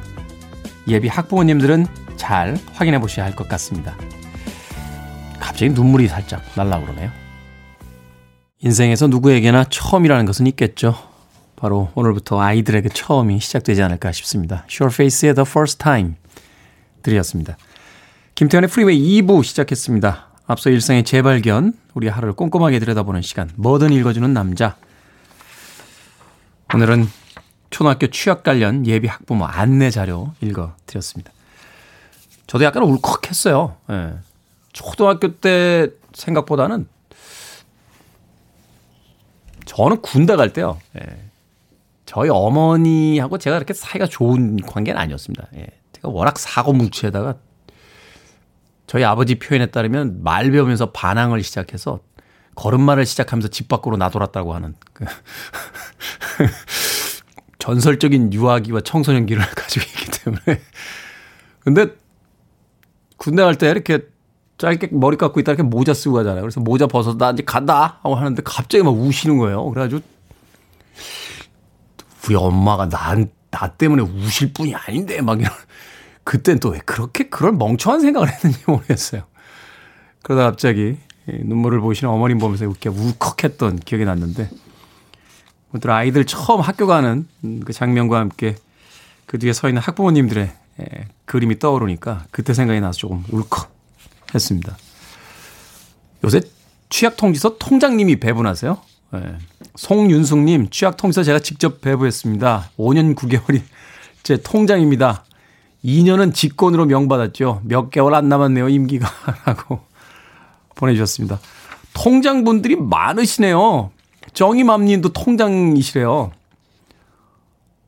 예비 학부모님들은 잘 확인해 보셔야 할 것 같습니다. 갑자기 눈물이 살짝 날라 그러네요. 인생에서 누구에게나 처음이라는 것은 있겠죠. 바로 오늘부터 아이들에게 처음이 시작되지 않을까 싶습니다. Sureface의 The First Time 들이었습니다. 김태현의 프리웨이 2부 시작했습니다. 앞서 일상의 재발견, 우리 하루를 꼼꼼하게 들여다보는 시간, 뭐든 읽어주는 남자. 오늘은 초등학교 취업 관련 예비 학부모 안내 자료 읽어드렸습니다. 저도 약간 울컥했어요. 예. 초등학교 때 생각보다는 저는 군대 갈 때요. 예. 저희 어머니하고 제가 그렇게 사이가 좋은 관계는 아니었습니다. 예. 제가 워낙 사고뭉치에다가 저희 아버지 표현에 따르면 말 배우면서 반항을 시작해서 걸음마를 시작하면서 집 밖으로 나돌았다고 하는 그 전설적인 유아기와 청소년기를 가지고 있기 때문에. 근데 군대 갈 때 이렇게 짧게 머리 깎고 있다 이렇게 모자 쓰고 가잖아요. 그래서 모자 벗어서 나 이제 간다 하고 하는데 갑자기 막 우시는 거예요. 그래가지고 우리 엄마가 나 때문에 우실 뿐이 아닌데 막 이런. 그땐 또 왜 그렇게 그런 멍청한 생각을 했는지 모르겠어요. 그러다 갑자기 눈물을 보시는 어머님 보면서 이렇게 울컥했던 기억이 났는데, 오늘 아이들 처음 학교 가는 그 장면과 함께 그 뒤에 서 있는 학부모님들의 그림이 떠오르니까 그때 생각이 나서 조금 울컥했습니다. 요새 취약통지서 통장님이 배분하세요? 네. 송윤숙님, 취약통지서 제가 직접 배부했습니다. 5년 9개월이 제 통장입니다. 2년은 직권으로 명받았죠. 몇 개월 안 남았네요, 임기가. 라고 보내주셨습니다. 통장분들이 많으시네요. 정희맘님도 통장이시래요.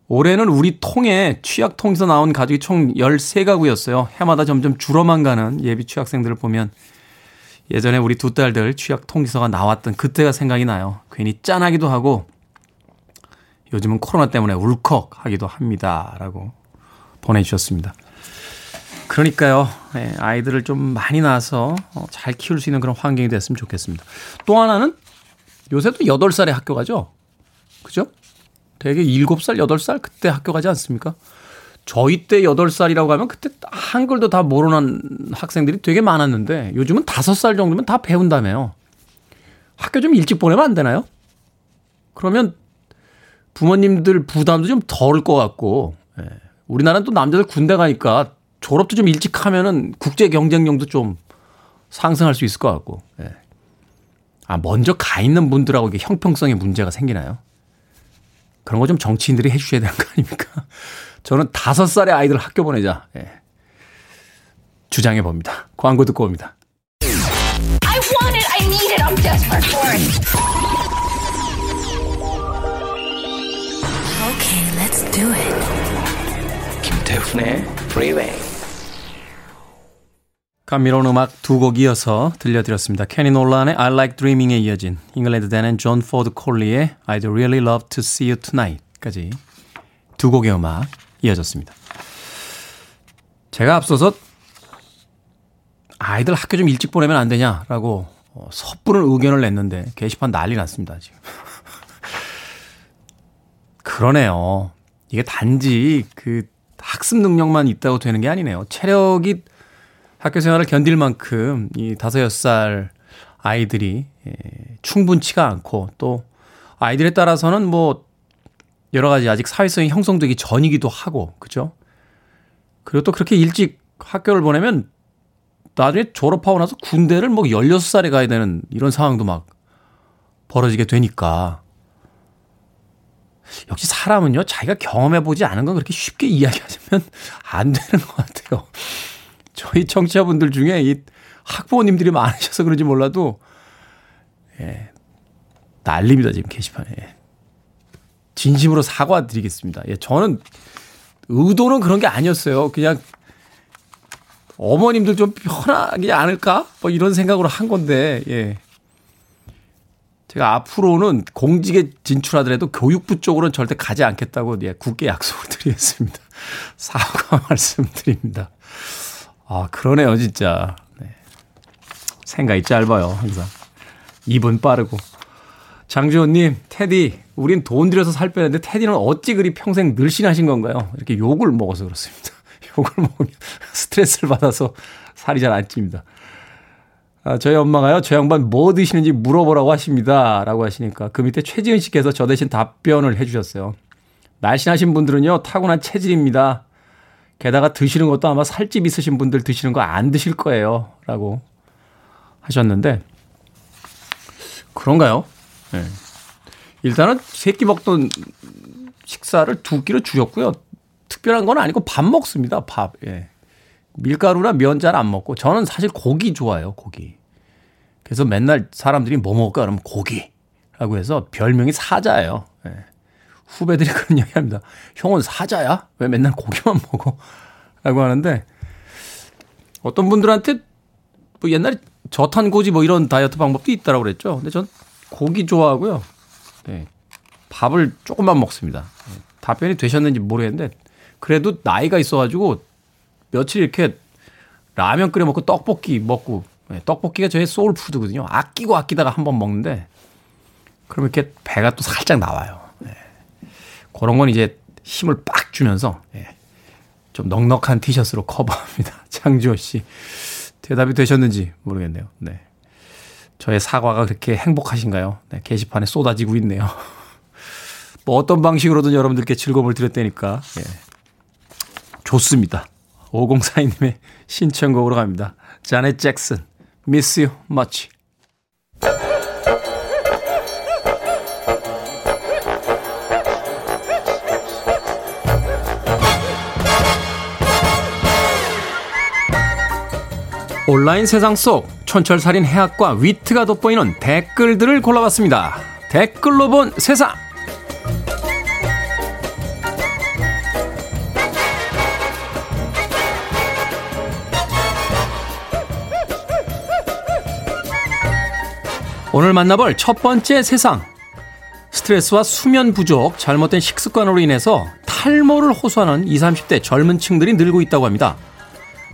올해는 우리 통에 취약통지서 나온 가족이 총 13가구였어요. 해마다 점점 줄어만 가는 예비 취약생들을 보면 예전에 우리 두 딸들 취약통지서가 나왔던 그때가 생각이 나요. 괜히 짠하기도 하고 요즘은 코로나 때문에 울컥하기도 합니다. 라고 보내주셨습니다. 그러니까요, 아이들을 좀 많이 낳아서 잘 키울 수 있는 그런 환경이 됐으면 좋겠습니다. 또 하나는 요새도 8살에 학교 가죠? 그죠? 되게 7살, 8살 그때 학교 가지 않습니까? 저희 때 8살이라고 하면 그때 한글도 다 모르는 학생들이 되게 많았는데 요즘은 5살 정도면 다 배운다며요. 학교 좀 일찍 보내면 안 되나요? 그러면 부모님들 부담도 좀 덜 것 같고, 우리나라는 또 남자들 군대 가니까 졸업도 좀 일찍 하면은 국제 경쟁력도 좀 상승할 수 있을 것 같고. 예. 아, 먼저 가 있는 분들하고 이게 형평성의 문제가 생기나요? 그런 거 좀 정치인들이 해주셔야 되는 거 아닙니까? 저는 5살의 아이들 학교 보내자. 예. 주장해 봅니다. 광고 듣고 옵니다. I want it, I need it, I'm desperate for it. Okay, let's do it. 김태훈의 프리웨이. 감미로운 음악 두 곡 이어서 들려드렸습니다. 케니 놀란의 I Like Dreaming에 이어진 잉글랜드 댄 존 포드 콜리의 I'd Really Love to See You Tonight까지 두 곡의 음악 이어졌습니다. 제가 앞서서 아이들 학교 좀 일찍 보내면 안 되냐라고 섣부른 의견을 냈는데 게시판 난리 났습니다. 지금. 그러네요. 이게 단지 그 학습 능력만 있다고 되는 게 아니네요. 체력이 학교 생활을 견딜 만큼 이 5-6살 아이들이 충분치가 않고, 또 아이들에 따라서는 뭐 여러 가지 아직 사회성이 형성되기 전이기도 하고, 그죠? 그리고 또 그렇게 일찍 학교를 보내면 나중에 졸업하고 나서 군대를 뭐 16살에 가야 되는 이런 상황도 막 벌어지게 되니까. 역시 사람은요, 자기가 경험해보지 않은 건 그렇게 쉽게 이야기하시면 안 되는 것 같아요. 저희 청취자분들 중에 이 학부모님들이 많으셔서 그런지 몰라도, 예, 난립니다, 지금 게시판에. 예. 진심으로 사과드리겠습니다. 예, 저는 의도는 그런 게 아니었어요. 그냥 어머님들 좀 편하게 않을까? 뭐 이런 생각으로 한 건데, 예. 제가 앞으로는 공직에 진출하더라도 교육부 쪽으로는 절대 가지 않겠다고, 예, 굳게 약속을 드리겠습니다. 사과 말씀드립니다. 아, 그러네요, 진짜. 네. 생각이 짧아요, 항상. 입은 빠르고. 장주호님, 테디, 우린 돈 들여서 살 빼는데 테디는 어찌 그리 평생 늘씬하신 건가요? 이렇게 욕을 먹어서 그렇습니다. 욕을 먹으면 스트레스를 받아서 살이 잘 안 찝니다. 저희 엄마가요, 저 양반 뭐 드시는지 물어보라고 하십니다. 라고 하시니까 그 밑에 최지은 씨께서 저 대신 답변을 해주셨어요. 날씬하신 분들은요, 타고난 체질입니다. 게다가 드시는 것도 아마 살집 있으신 분들 드시는 거 안 드실 거예요. 라고 하셨는데, 그런가요? 네. 일단은 세끼 먹던 식사를 두 끼로 줄였고요. 특별한 건 아니고 밥 먹습니다. 밥. 예. 밀가루나 면 잘 안 먹고, 저는 사실 고기 좋아해요. 고기. 그래서 맨날 사람들이 뭐 먹을까 그러면 고기라고 해서 별명이 사자예요. 예. 후배들이 그런 이야기합니다. 형은 사자야? 왜 맨날 고기만 먹어? 라고 하는데, 어떤 분들한테 뭐 옛날에 저탄고지 뭐 이런 다이어트 방법도 있다라고 그랬죠. 근데 전 고기 좋아하고요. 예. 밥을 조금만 먹습니다. 예. 답변이 되셨는지 모르겠는데, 그래도 나이가 있어가지고 며칠 이렇게 라면 끓여 먹고 떡볶이 먹고, 떡볶이가 저의 소울푸드거든요. 아끼고 아끼다가 한번 먹는데 그러면 이렇게 배가 또 살짝 나와요. 네. 그런 건 이제 힘을 빡 주면서 좀 넉넉한 티셔츠로 커버합니다. 장주호 씨, 대답이 되셨는지 모르겠네요. 네. 저의 사과가 그렇게 행복하신가요? 네, 게시판에 쏟아지고 있네요. 뭐 어떤 방식으로든 여러분들께 즐거움을 드렸다니까 네. 좋습니다. 5042님의 신청곡으로 갑니다. 자넷 잭슨, Miss You Much. 온라인 세상 속 촌철살인 해학과 위트가 돋보이는 댓글들을 골라봤습니다. 댓글로 본 세상. 오늘 만나볼 첫 번째 세상. 스트레스와 수면 부족, 잘못된 식습관으로 인해서 탈모를 호소하는 20, 30대 젊은 층들이 늘고 있다고 합니다.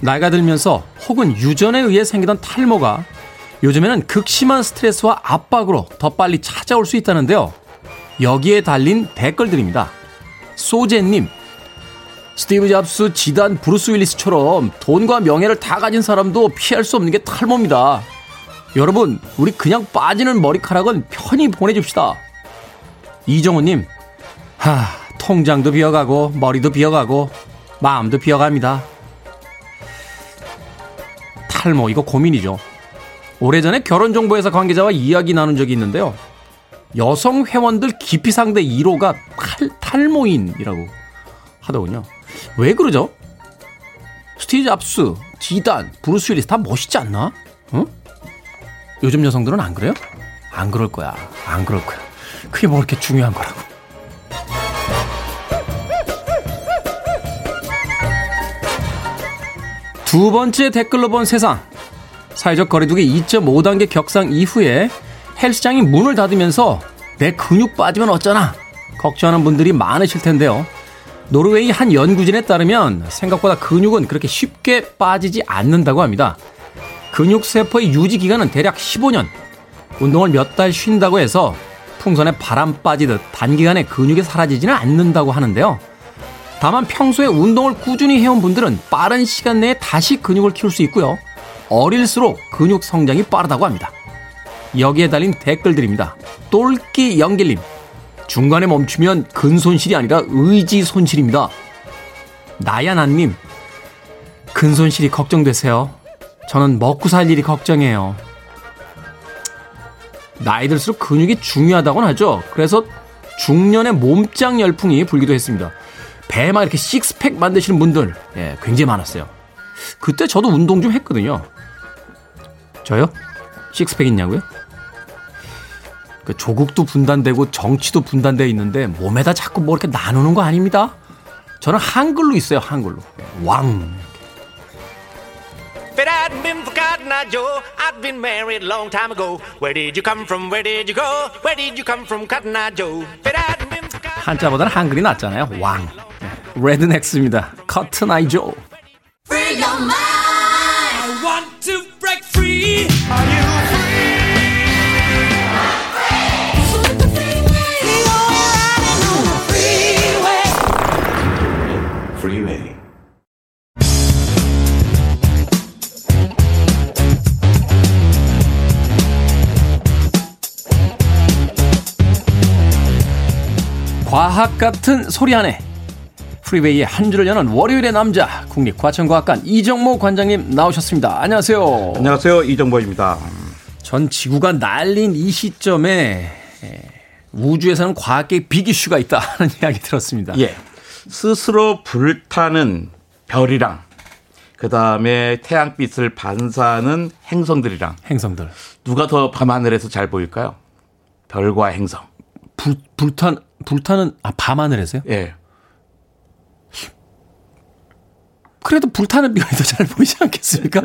나이가 들면서 혹은 유전에 의해 생기던 탈모가 요즘에는 극심한 스트레스와 압박으로 더 빨리 찾아올 수 있다는데요. 여기에 달린 댓글들입니다. 소재님, 스티브 잡스, 지단, 브루스 윌리스처럼 돈과 명예를 다 가진 사람도 피할 수 없는 게 탈모입니다. 여러분, 우리 그냥 빠지는 머리카락은 편히 보내줍시다. 이정우님, 통장도 비어가고 머리도 비어가고 마음도 비어갑니다. 탈모, 이거 고민이죠. 오래전에 결혼정보회사 관계자와 이야기 나눈 적이 있는데요. 여성 회원들 기피상대 1호가 탈모인이라고 하더군요. 왜 그러죠? 스티브 잡스, 지단, 브루스 윌리스 다 멋있지 않나? 응? 요즘 여성들은 안 그래요? 안 그럴 거야. 안 그럴 거야. 그게 뭐 그렇게 중요한 거라고. 두 번째 댓글로 본 세상. 사회적 거리두기 2.5단계 격상 이후에 헬스장이 문을 닫으면서 내 근육 빠지면 어쩌나 걱정하는 분들이 많으실 텐데요. 노르웨이 한 연구진에 따르면 생각보다 근육은 그렇게 쉽게 빠지지 않는다고 합니다. 근육세포의 유지기간은 대략 15년. 운동을 몇 달 쉰다고 해서 풍선에 바람 빠지듯 단기간에 근육이 사라지지는 않는다고 하는데요. 다만 평소에 운동을 꾸준히 해온 분들은 빠른 시간 내에 다시 근육을 키울 수 있고요. 어릴수록 근육 성장이 빠르다고 합니다. 여기에 달린 댓글들입니다. 똘끼 연길님, 중간에 멈추면 근손실이 아니라 의지 손실입니다. 나야나님, 근손실이 걱정되세요. 저는 먹고 살 일이 걱정이에요. 나이 들수록 근육이 중요하다고는 하죠. 그래서 중년의 몸짱 열풍이 불기도 했습니다. 배에 막 이렇게 식스팩 만드시는 분들, 예, 굉장히 많았어요. 그때 저도 운동 좀 했거든요. 저요? 식스팩 있냐고요? 그 조국도 분단되고 정치도 분단되어 있는데 몸에다 자꾸 뭐 이렇게 나누는 거 아닙니다. 저는 한글로 있어요. 한글로. 왕. But I'd been forgotten, I Joe. I'd been married long time ago. Where did you come from? Where did you go? Where did you come from, Cotton Eye Joe? But I'd been forgotten. 한자보다는 한글이 낫잖아요. 왕. 레드넥스입니다. Cotton Eye Joe. Free your mind. I want to break free. Are you free? I'm free. I'm on the freeway. You're riding on the freeway. Freeway. 과학 같은 소리 안에 프리베이의 한 줄을 여는 월요일의 남자 국립과천과학관 이정모 관장님 나오셨습니다. 안녕하세요. 안녕하세요. 이정모입니다. 전 지구가 날린 이 시점에 우주에서는 과학계의 빅이슈가 있다는 이야기 들었습니다. 예. 스스로 불타는 별이랑 그다음에 태양빛을 반사하는 행성들이랑 누가 더 밤하늘에서 잘 보일까요? 별과 행성. 불타는 밤하늘에서요? 예. 그래도 불타는 별이 더 잘 보이지 않겠습니까?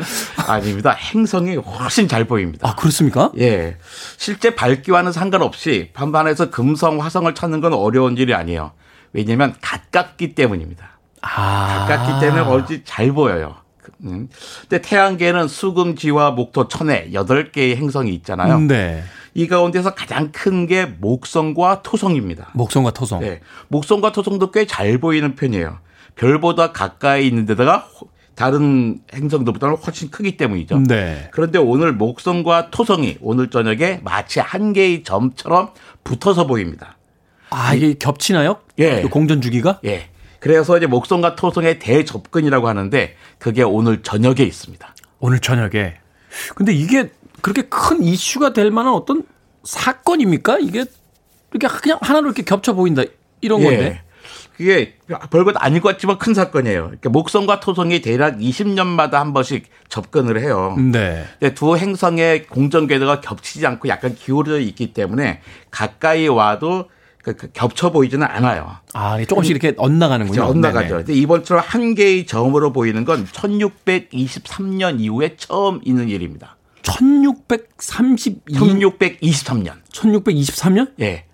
아닙니다. 행성이 훨씬 잘 보입니다. 아, 그렇습니까? 예. 실제 밝기와는 상관없이 밤하늘에서 금성, 화성을 찾는 건 어려운 일이 아니에요. 왜냐하면 가깝기 때문입니다. 아. 가깝기 때문에 어찌 잘 보여요. 근데 태양계는 수금지와 목토, 천해 8개의 행성이 있잖아요. 네. 이 가운데서 가장 큰 게 목성과 토성입니다. 목성과 토성. 네. 목성과 토성도 꽤 잘 보이는 편이에요. 별보다 가까이 있는 데다가 다른 행성들보다는 훨씬 크기 때문이죠. 네. 그런데 오늘 목성과 토성이 오늘 저녁에 마치 한 개의 점처럼 붙어서 보입니다. 아, 이게 겹치나요? 예. 공전 주기가? 예. 그래서 이제 목성과 토성의 대접근이라고 하는데 그게 오늘 저녁에 있습니다. 오늘 저녁에. 근데 이게 그렇게 큰 이슈가 될 만한 어떤 사건입니까? 이게 이렇게 그냥 하나로 이렇게 겹쳐 보인다 이런 건데. 예. 그게 별것 아닐 것 같지만 큰 사건이에요. 그러니까 목성과 토성이 대략 20년마다 한 번씩 접근을 해요. 네. 근데 두 행성의 공전 궤도가 겹치지 않고 약간 기울어져 있기 때문에 가까이 와도 겹쳐 보이지는 않아요. 아, 조금씩 이렇게 엇나가는군요. 그렇죠, 엇나가죠. 근데 이번처럼 한 개의 점으로 보이는 건 1623년 이후에 처음 있는 일입니다. 1623년? 예.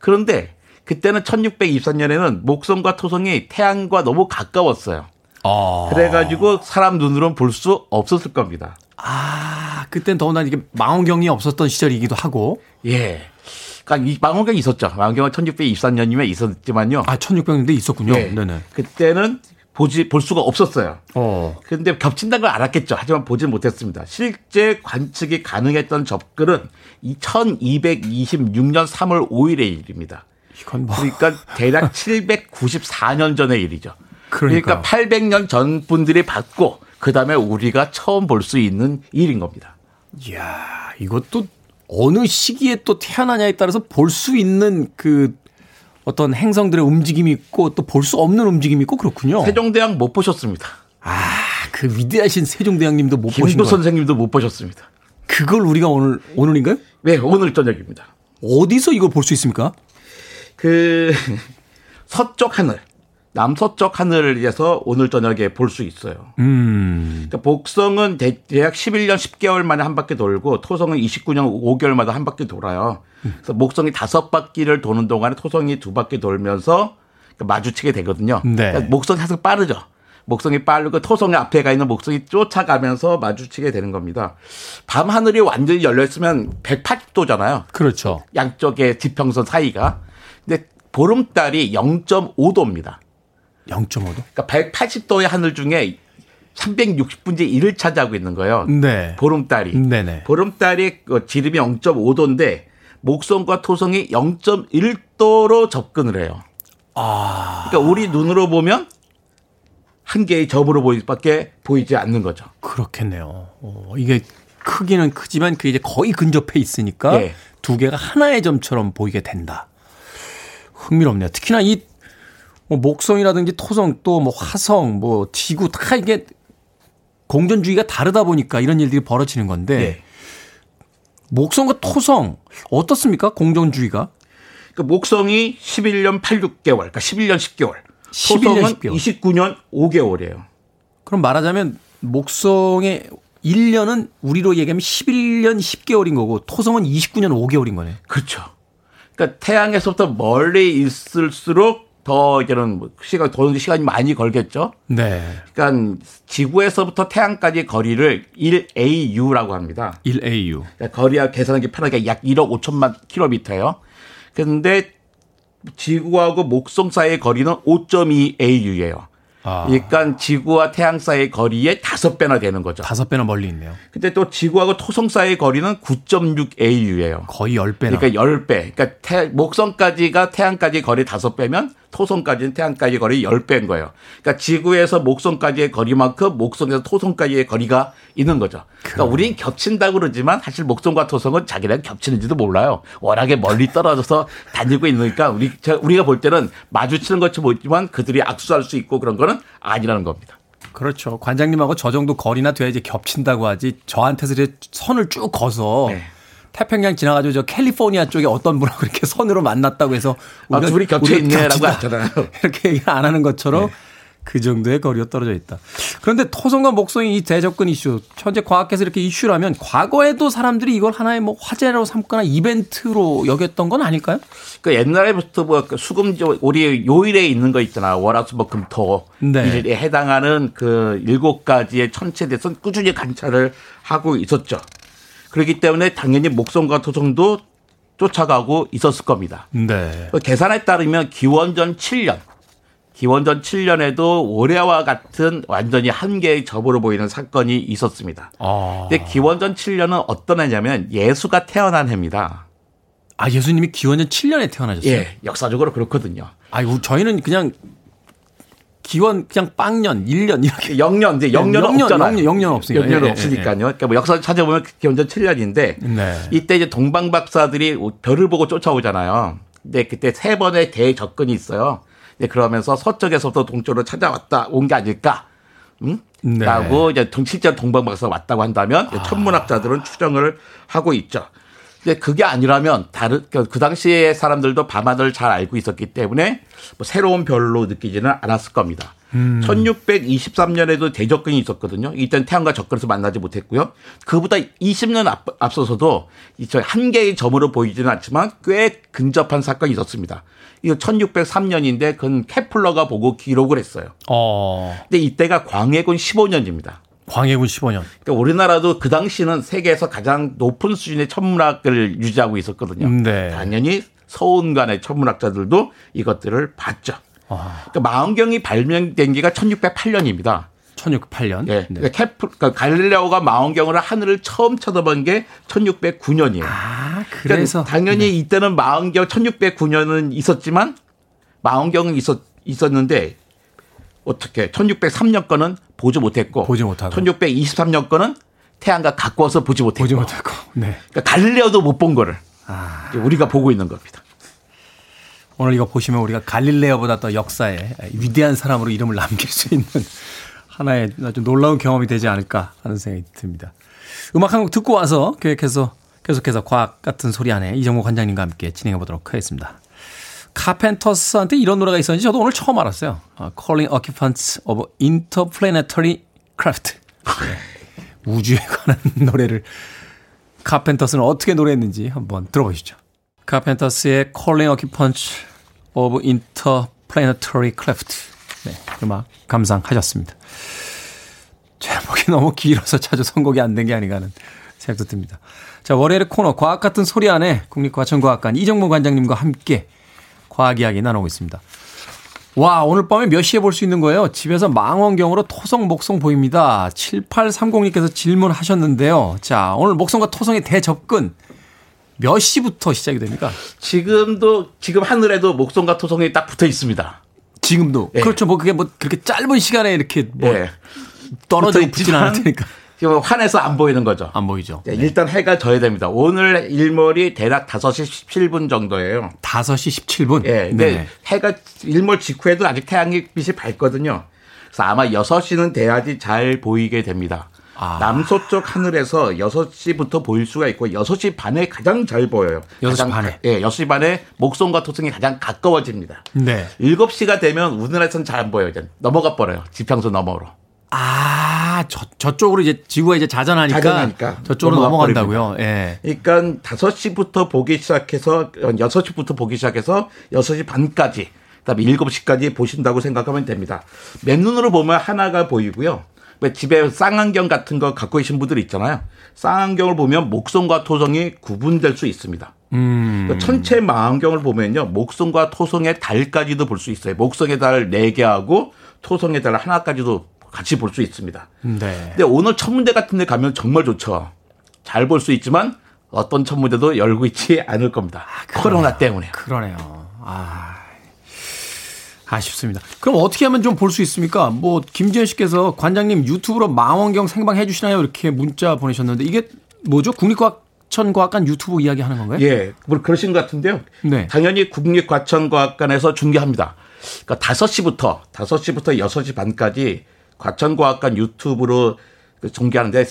그런데 그때는 1623년에는 목성과 토성이 태양과 너무 가까웠어요. 아. 그래가지고 사람 눈으로는 볼 수 없었을 겁니다. 아, 그때는 더구나 이게 망원경이 없었던 시절이기도 하고. 예. 그러니까 이 망원경이 있었죠. 망원경은 1623년이면 있었지만요. 아, 1600년대 있었군요. 예. 네네. 그때는 볼 수가 없었어요. 그런데 겹친다는 걸 알았겠죠. 하지만 보지는 못했습니다. 실제 관측이 가능했던 접근은 1226년 3월 5일의 일입니다. 이건 뭐. 그러니까 대략 794년 전의 일이죠. 그러니까 800년 전 분들이 봤고 그다음에 우리가 처음 볼 수 있는 일인 겁니다. 이야, 이것도 어느 시기에 또 태어나냐에 따라서 볼 수 있는 그 어떤 행성들의 움직임이 있고 또 볼 수 없는 움직임이 있고 그렇군요. 세종대왕 못 보셨습니다. 아, 그 위대하신 세종대왕님도 못 보신 거예요. 김도 선생님도 못 보셨습니다. 그걸 우리가 오늘인가요? 네, 오늘 저녁입니다. 어디서 이걸 볼 수 있습니까? 그 서쪽 하늘, 남서쪽 하늘에서 오늘 저녁에 볼 수 있어요. 그러니까 목성은 대략 11년 10개월 만에 한 바퀴 돌고 토성은 29년 5개월마다 한 바퀴 돌아요. 그래서 목성이 5바퀴를 도는 동안에 토성이 2바퀴 돌면서 마주치게 되거든요. 네. 그러니까 목성이 사실 빠르죠. 목성이 빠르고 토성의 앞에 가 있는 목성이 쫓아가면서 마주치게 되는 겁니다. 밤하늘이 완전히 열려있으면 180도잖아요. 그렇죠. 양쪽의 지평선 사이가. 근데 보름달이 0.5도입니다. 0.5도? 그러니까 180도의 하늘 중에 360분의 1을 차지하고 있는 거예요. 네. 보름달이. 네네. 보름달이 지름이 0.5도인데 목성과 토성이 0.1도로 접근을 해요. 아. 그러니까 우리 눈으로 보면 한 개의 점으로 보이밖에 보이지 않는 거죠. 그렇겠네요. 이게 크기는 크지만 그 이제 거의 근접해 있으니까 네. 두 개가 하나의 점처럼 보이게 된다. 흥미롭네요. 특히나 이 목성이라든지 토성 또 화성 지구 다 이게 공전주기가 다르다 보니까 이런 일들이 벌어지는 건데 네. 목성과 토성 어떻습니까? 공전주기가? 그러니까 목성이 11년 8~6개월, 그러니까 11년 10개월. 토성은 11년 10개월. 29년 5개월이에요. 그럼 말하자면 목성의 1년은 우리로 얘기하면 11년 10개월인 거고 토성은 29년 5개월인 거네. 그렇죠. 그러니까 태양에서부터 멀리 있을수록 더 이제는 시간 도는 시간이 많이 걸겠죠. 네. 그러니까 지구에서부터 태양까지 거리를 1AU라고 합니다. 1AU. 그러니까 거리가 계산하기 편하게 약 1억 5천만 킬로미터예요. 그런데 지구하고 목성 사이의 거리는 5.2AU예요. 그러니까 지구와 태양 사이의 거리에 5배나 되는 거죠. 5배나 멀리 있네요. 근데 또 지구하고 토성 사이의 거리는 9.6AU예요. 거의 10배나. 그러니까 10배. 그러니까 목성까지가 태양까지의 거리 5배면 토성까지는 태양까지의 거리 10배인 거예요. 그러니까 지구에서 목성까지의 거리만큼 목성에서 토성까지의 거리가 있는 거죠. 그러니까 우린 겹친다고 그러지만 사실 목성과 토성은 자기랑 겹치는지도 몰라요. 워낙에 멀리 떨어져서 다니고 있으니까 우리가 볼 때는 마주치는 것처럼 보이지만 그들이 악수할 수 있고 그런 거는 아니라는 겁니다. 그렇죠. 관장님하고 저 정도 거리나 돼야 이제 겹친다고 하지 저한테서 이제 선을 쭉 거서 네. 태평양 지나가지고 저 캘리포니아 쪽에 어떤 분하고 이렇게 선으로 만났다고 해서 둘이 겹쳐있네라고 하잖아요. 이렇게 얘기를 안 하는 것처럼 네. 그 정도의 거리가 떨어져 있다. 그런데 토성과 목성이 이 대접근 이슈, 현재 과학계에서 이렇게 이슈라면 과거에도 사람들이 이걸 하나의 뭐 화제로 삼거나 이벤트로 여겼던 건 아닐까요? 그러니까 옛날에부터 뭐 수금 우리 요일에 있는 거 있잖아. 월화수목금토 네. 일에 해당하는 그 7가지의 천체에 대해서 꾸준히 관찰을 하고 있었죠. 그렇기 때문에 당연히 목성과 토성도 쫓아가고 있었을 겁니다. 네. 계산에 따르면 기원전 7년에도 올해와 같은 완전히 한계의 접으로 보이는 사건이 있었습니다. 근데 기원전 7년은 어떤 해냐면 예수가 태어난 해입니다. 아, 예수님이 기원전 7년에 태어나셨어요? 예, 역사적으로 그렇거든요. 아유, 저희는 그냥 그냥 빵년, 1년 이렇게. 영년, 이제 영년은 없잖아요. 영년 없으니까. 영년은 없으니까요. 그러니까 뭐 역사를 찾아보면 기원전 7년인데 네. 이때 이제 동방박사들이 별을 보고 쫓아오잖아요. 근데 그때 3번의 대접근이 있어요. 그러면서 서쪽에서부터 동쪽으로 찾아왔다 온 게 아닐까? 응? 네. 라고 이제 실제로 동방박사가 왔다고 한다면 천문학자들은 추정을 하고 있죠. 근데 그게 아니라면 그 당시에 사람들도 밤하늘을 잘 알고 있었기 때문에 뭐 새로운 별로 느끼지는 않았을 겁니다. 1623년에도 대접근이 있었거든요. 이때는 태양과 접근해서 만나지 못했고요. 그보다 20년 앞서서도 한계의 점으로 보이지는 않지만 꽤 근접한 사건이 있었습니다. 이거 1603년인데 그건 케플러가 보고 기록을 했어요. 근데 이때가 광해군 15년입니다. 광해군 15년. 그러니까 우리나라도 그 당시는 세계에서 가장 높은 수준의 천문학을 유지하고 있었거든요. 네. 당연히 서운간의 천문학자들도 이것들을 봤죠. 그러니까 망원경이 발명된 게가 1608년입니다. 1608년. 예. 네. 그러니까 갈릴레오가 망원경으로 하늘을 처음 쳐다본 게 1609년이에요. 아, 그래서 그러니까 당연히 네. 이때는 망원경 1609년은 있었지만 망원경은 있었는데 어떻게 1603년 거는 보지 못했고 1623년 거는 태양과 가까워서 보지 못했고. 네. 그러니까 갈릴레오도 못 본 거를 우리가 보고 있는 겁니다. 오늘 이거 보시면 우리가 갈릴레오보다 더 역사에 위대한 사람으로 이름을 남길 수 있는 하나의 아주 놀라운 경험이 되지 않을까 하는 생각이 듭니다. 음악 한 곡 듣고 와서 계속해서 과학 같은 소리 안에 이정모 관장님과 함께 진행해 보도록 하겠습니다. 카펜터스한테 이런 노래가 있었는지 저도 오늘 처음 알았어요. Calling Occupants of Interplanetary Craft. 우주에 관한 노래를 카펜터스는 어떻게 노래했는지 한번 들어보시죠. 카펜터스의 Calling Occupants of Interplanetary Craft. 네, 음악 감상하셨습니다. 제목이 너무 길어서 자주 선곡이 안 된 게 아닌가 하는 생각도 듭니다. 자, 월요일의 코너 과학 같은 소리 안에 국립과천과학관 이정모 관장님과 함께 과학 이야기 나누고 있습니다. 와, 오늘 밤에 몇 시에 볼 수 있는 거예요? 집에서 망원경으로 토성, 목성 보입니다. 7830님께서 질문하셨는데요. 자, 오늘 목성과 토성의 대접근 몇 시부터 시작이 됩니까? 지금 하늘에도 목성과 토성이 딱 붙어 있습니다. 지금도? 예. 그렇죠. 뭐 그게 뭐 그렇게 짧은 시간에 이렇게 뭐 예. 떨어져 있지는 않을 테니까. 지금 환해서 안 보이는 거죠. 안 보이죠. 네. 일단 해가 져야 됩니다. 오늘 일몰이 대략 5시 17분 정도예요. 5시 17분? 네. 네. 해가 일몰 직후에도 아직 태양빛이 밝거든요. 그래서 아마 6시는 돼야지 잘 보이게 됩니다. 남서쪽 하늘에서 6시부터 보일 수가 있고 6시 반에 가장 잘 보여요. 6시 반에? 네. 6시 반에 목성과 토성이 가장 가까워집니다. 네. 7시가 되면 우리나라에서는 잘 안 보여요. 이제 넘어가 버려요. 지평선 너머로. 저쪽으로 이제 지구가 이제 자전하니까 저쪽으로 넘어간다고요. 예. 그러니까 5시부터 보기 시작해서 6시부터 보기 시작해서 6시 반까지 그다음에 7시까지 보신다고 생각하면 됩니다. 맨눈으로 보면 하나가 보이고요. 집에 쌍안경 같은 거 갖고 계신 분들 있잖아요. 쌍안경을 보면 목성과 토성이 구분될 수 있습니다. 천체 망원경을 보면요. 목성과 토성의 달까지도 볼 수 있어요. 목성의 달 4개하고 토성에 달라 하나까지도 같이 볼 수 있습니다. 네. 근데 오늘 천문대 같은 데 가면 정말 좋죠. 잘 볼 수 있지만 어떤 천문대도 열고 있지 않을 겁니다. 아, 코로나 때문에. 그러네요. 아, 아쉽습니다. 그럼 어떻게 하면 좀 볼 수 있습니까? 뭐 김지현 씨께서 관장님 유튜브로 망원경 생방해 주시나요? 이렇게 문자 보내셨는데 이게 뭐죠? 국립과천과학관 유튜브 이야기하는 건가요? 예, 뭐 그러신 것 같은데요. 네. 당연히 국립과천과학관에서 중계합니다. 그러니까 5시부터 6시 반까지 과천과학관 유튜브로 중계하는데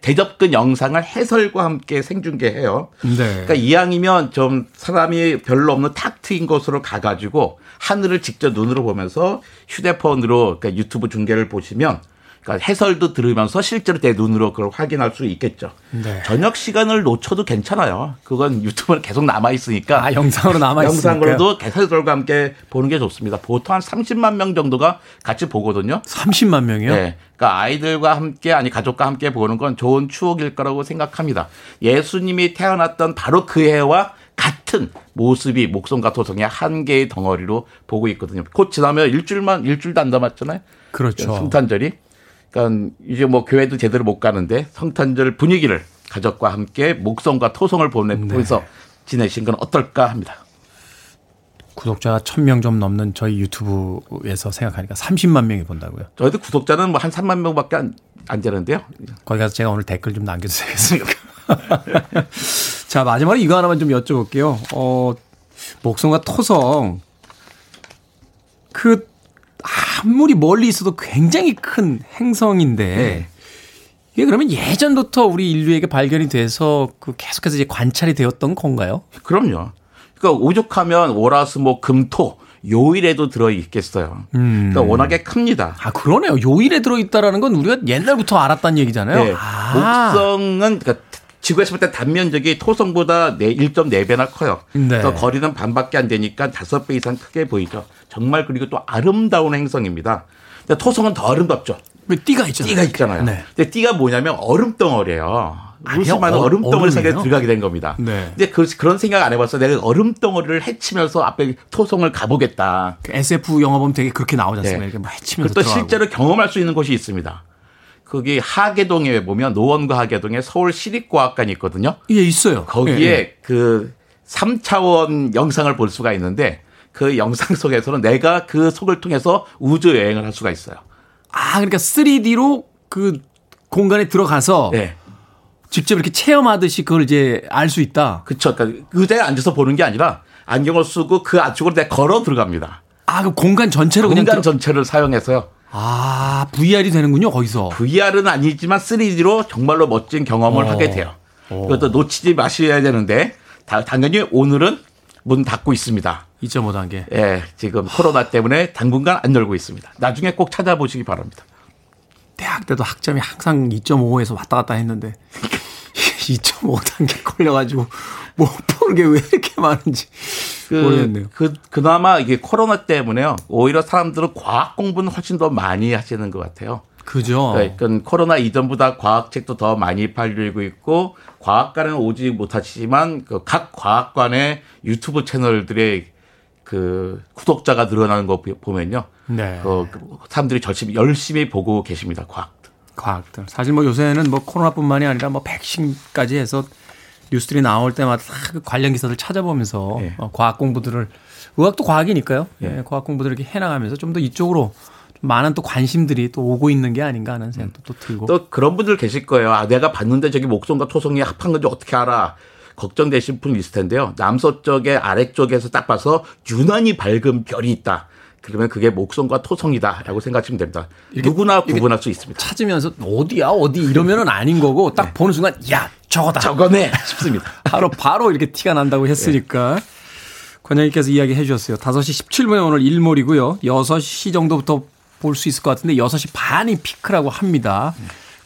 대접근 영상을 해설과 함께 생중계해요. 네. 그러니까 이왕이면 좀 사람이 별로 없는 탁 트인 곳으로 가가지고 하늘을 직접 눈으로 보면서 휴대폰으로 그러니까 유튜브 중계를 보시면 그러니까 해설도 들으면서 실제로 내 눈으로 그걸 확인할 수 있겠죠. 네. 저녁 시간을 놓쳐도 괜찮아요. 그건 유튜브는 계속 남아 있으니까. 아, 영상으로 남아 있으니까. 영상으로도 해설과 함께 보는 게 좋습니다. 보통 한 30만 명 정도가 같이 보거든요. 30만 명이요? 네. 그러니까 아이들과 함께 아니 가족과 함께 보는 건 좋은 추억일 거라고 생각합니다. 예수님이 태어났던 바로 그 해와 같은 모습이 목성과 토성의 한 개의 덩어리로 보고 있거든요. 곧 지나면 일주일도 안 남았잖아요. 그렇죠. 성탄절이. 그러니까 이제 뭐 교회도 제대로 못 가는데 성탄절 분위기를 가족과 함께 목성과 토성을 보면서 네. 지내신 건 어떨까 합니다. 구독자가 1,000명 좀 넘는 저희 유튜브에서 생각하니까 30만 명이 본다고요. 저희도 구독자는 뭐 한 3만 명밖에 안 되는데요. 거기 가서 제가 오늘 댓글 좀 남겨도 되겠습니까? 자, 마지막으로 이거 하나만 좀 여쭤볼게요. 목성과 토성 그 아무리 멀리 있어도 굉장히 큰 행성인데 네. 이게 그러면 예전부터 우리 인류에게 발견이 돼서 그 계속해서 이제 관찰이 되었던 건가요? 그럼요. 그러니까 오죽하면 월화수목 금토 요일에도 들어있겠어요. 그러니까 워낙에 큽니다. 아 그러네요. 요일에 들어있다라는 건 우리가 옛날부터 알았다는 얘기잖아요. 네. 아. 목성은 그러니까 지구에서 볼 때 단면적이 토성보다 1.4배나 커요. 네. 그래서 거리는 반밖에 안 되니까 5배 이상 크게 보이죠. 정말 그리고 또 아름다운 행성입니다. 근데 토성은 더 아름답죠. 왜 띠가 있잖아요. 네. 근데 띠가 뭐냐면 얼음 덩어리예요. 무수많은 얼음 덩어리 속에 들어가게 된 겁니다. 네. 근데 그런 생각 안 해봤어. 내가 얼음 덩어리를 헤치면서 앞에 토성을 가보겠다. 그 SF 영화 보면 되게 그렇게 나오지 않습니까? 네. 이렇게 막 헤치면서 또 실제로 경험할 수 있는 곳이 있습니다. 거기 하계동에 보면 노원과 하계동에 서울 시립과학관이 있거든요. 예, 있어요. 거기에 예. 그 3차원 영상을 볼 수가 있는데 그 영상 속에서는 내가 그 속을 통해서 우주 여행을 할 수가 있어요. 아, 그러니까 3D로 그 공간에 들어가서 네. 직접 이렇게 체험하듯이 그걸 이제 알 수 있다. 그렇죠. 그러니까 의자에 앉아서 보는 게 아니라 안경을 쓰고 그 안쪽으로 내가 걸어 들어갑니다. 아, 그 공간 전체로 공간 그냥 전체를 사용해서요. 아, VR이 되는군요, 거기서. VR은 아니지만 3D로 정말로 멋진 경험을 하게 돼요. 그것도 놓치지 마셔야 되는데, 당연히 오늘은 문 닫고 있습니다. 2.5단계. 예, 지금 코로나 때문에 당분간 안 열고 있습니다. 나중에 꼭 찾아보시기 바랍니다. 대학 때도 학점이 항상 2.5에서 왔다 갔다 했는데, 2.5단계 걸려가지고 못 보는 게 왜 이렇게 많은지. 모르겠네요. 그나마 이게 코로나 때문에요. 오히려 사람들은 과학 공부는 훨씬 더 많이 하시는 것 같아요. 그죠. 그러니까 코로나 이전보다 과학책도 더 많이 팔리고 있고 과학관은 오지 못하시지만 각 과학관의 유튜브 채널들의 그 구독자가 늘어나는 거 보면요. 네. 사람들이 열심히 보고 계십니다. 과학들. 사실 뭐 요새는 뭐 코로나뿐만이 아니라 뭐 백신까지 해서. 뉴스들이 나올 때마다 관련 기사들 찾아보면서 예. 과학 공부들을 의학도 과학이니까요. 예. 과학 공부들을 이렇게 해나가면서 좀 더 이쪽으로 좀 많은 또 관심들이 또 오고 있는 게 아닌가 하는 생각도 또 들고 또 그런 분들 계실 거예요. 아, 내가 봤는데 저기 목성과 토성이 합한 건지 어떻게 알아? 걱정되신 분이 있을 텐데요. 남서쪽의 아래쪽에서 딱 봐서 유난히 밝은 별이 있다. 그러면 그게 목성과 토성이다라고 생각하시면 됩니다. 누구나 구분할 수 있습니다. 찾으면서 어디 이러면은 아닌 거고 딱 네. 보는 순간 야 저거다 저거네 싶습니다. 바로 이렇게 티가 난다고 했으니까 네. 관장님께서 이야기해 주셨어요. 5시 17분에 오늘 일몰이고요. 6시 정도부터 볼 수 있을 것 같은데 6시 반이 피크라고 합니다.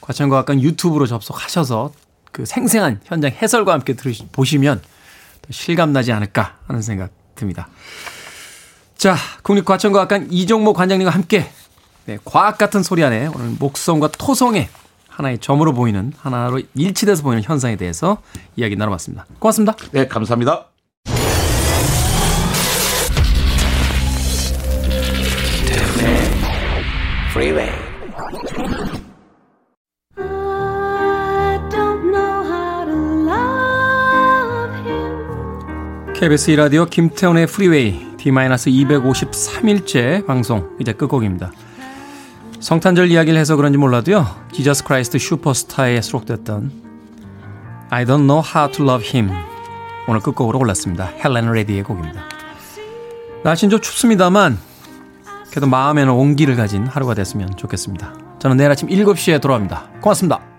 과천과학관 유튜브로 접속하셔서 그 생생한 현장 해설과 함께 보시면 실감나지 않을까 하는 생각 듭니다. 자, 국립과천과학관 이종모 관장님과 함께 네, 과학 같은 소리 안에 오늘 목성과 토성의 하나의 점으로 보이는 하나로 일치돼서 보이는 현상에 대해서 이야기 나눠봤습니다. 고맙습니다. 네, 감사합니다. KBS 2라디오 김태훈의 프리웨이 D-253일째 방송 이제 끝곡입니다. 성탄절 이야기를 해서 그런지 몰라도요. 지저스 크라이스트 슈퍼스타에 수록됐던 I don't know how to love him 오늘 끝곡으로 골랐습니다. 헬렌 레디의 곡입니다. 날씨는 좀 춥습니다만 그래도 마음에는 온기를 가진 하루가 됐으면 좋겠습니다. 저는 내일 아침 7시에 돌아옵니다. 고맙습니다.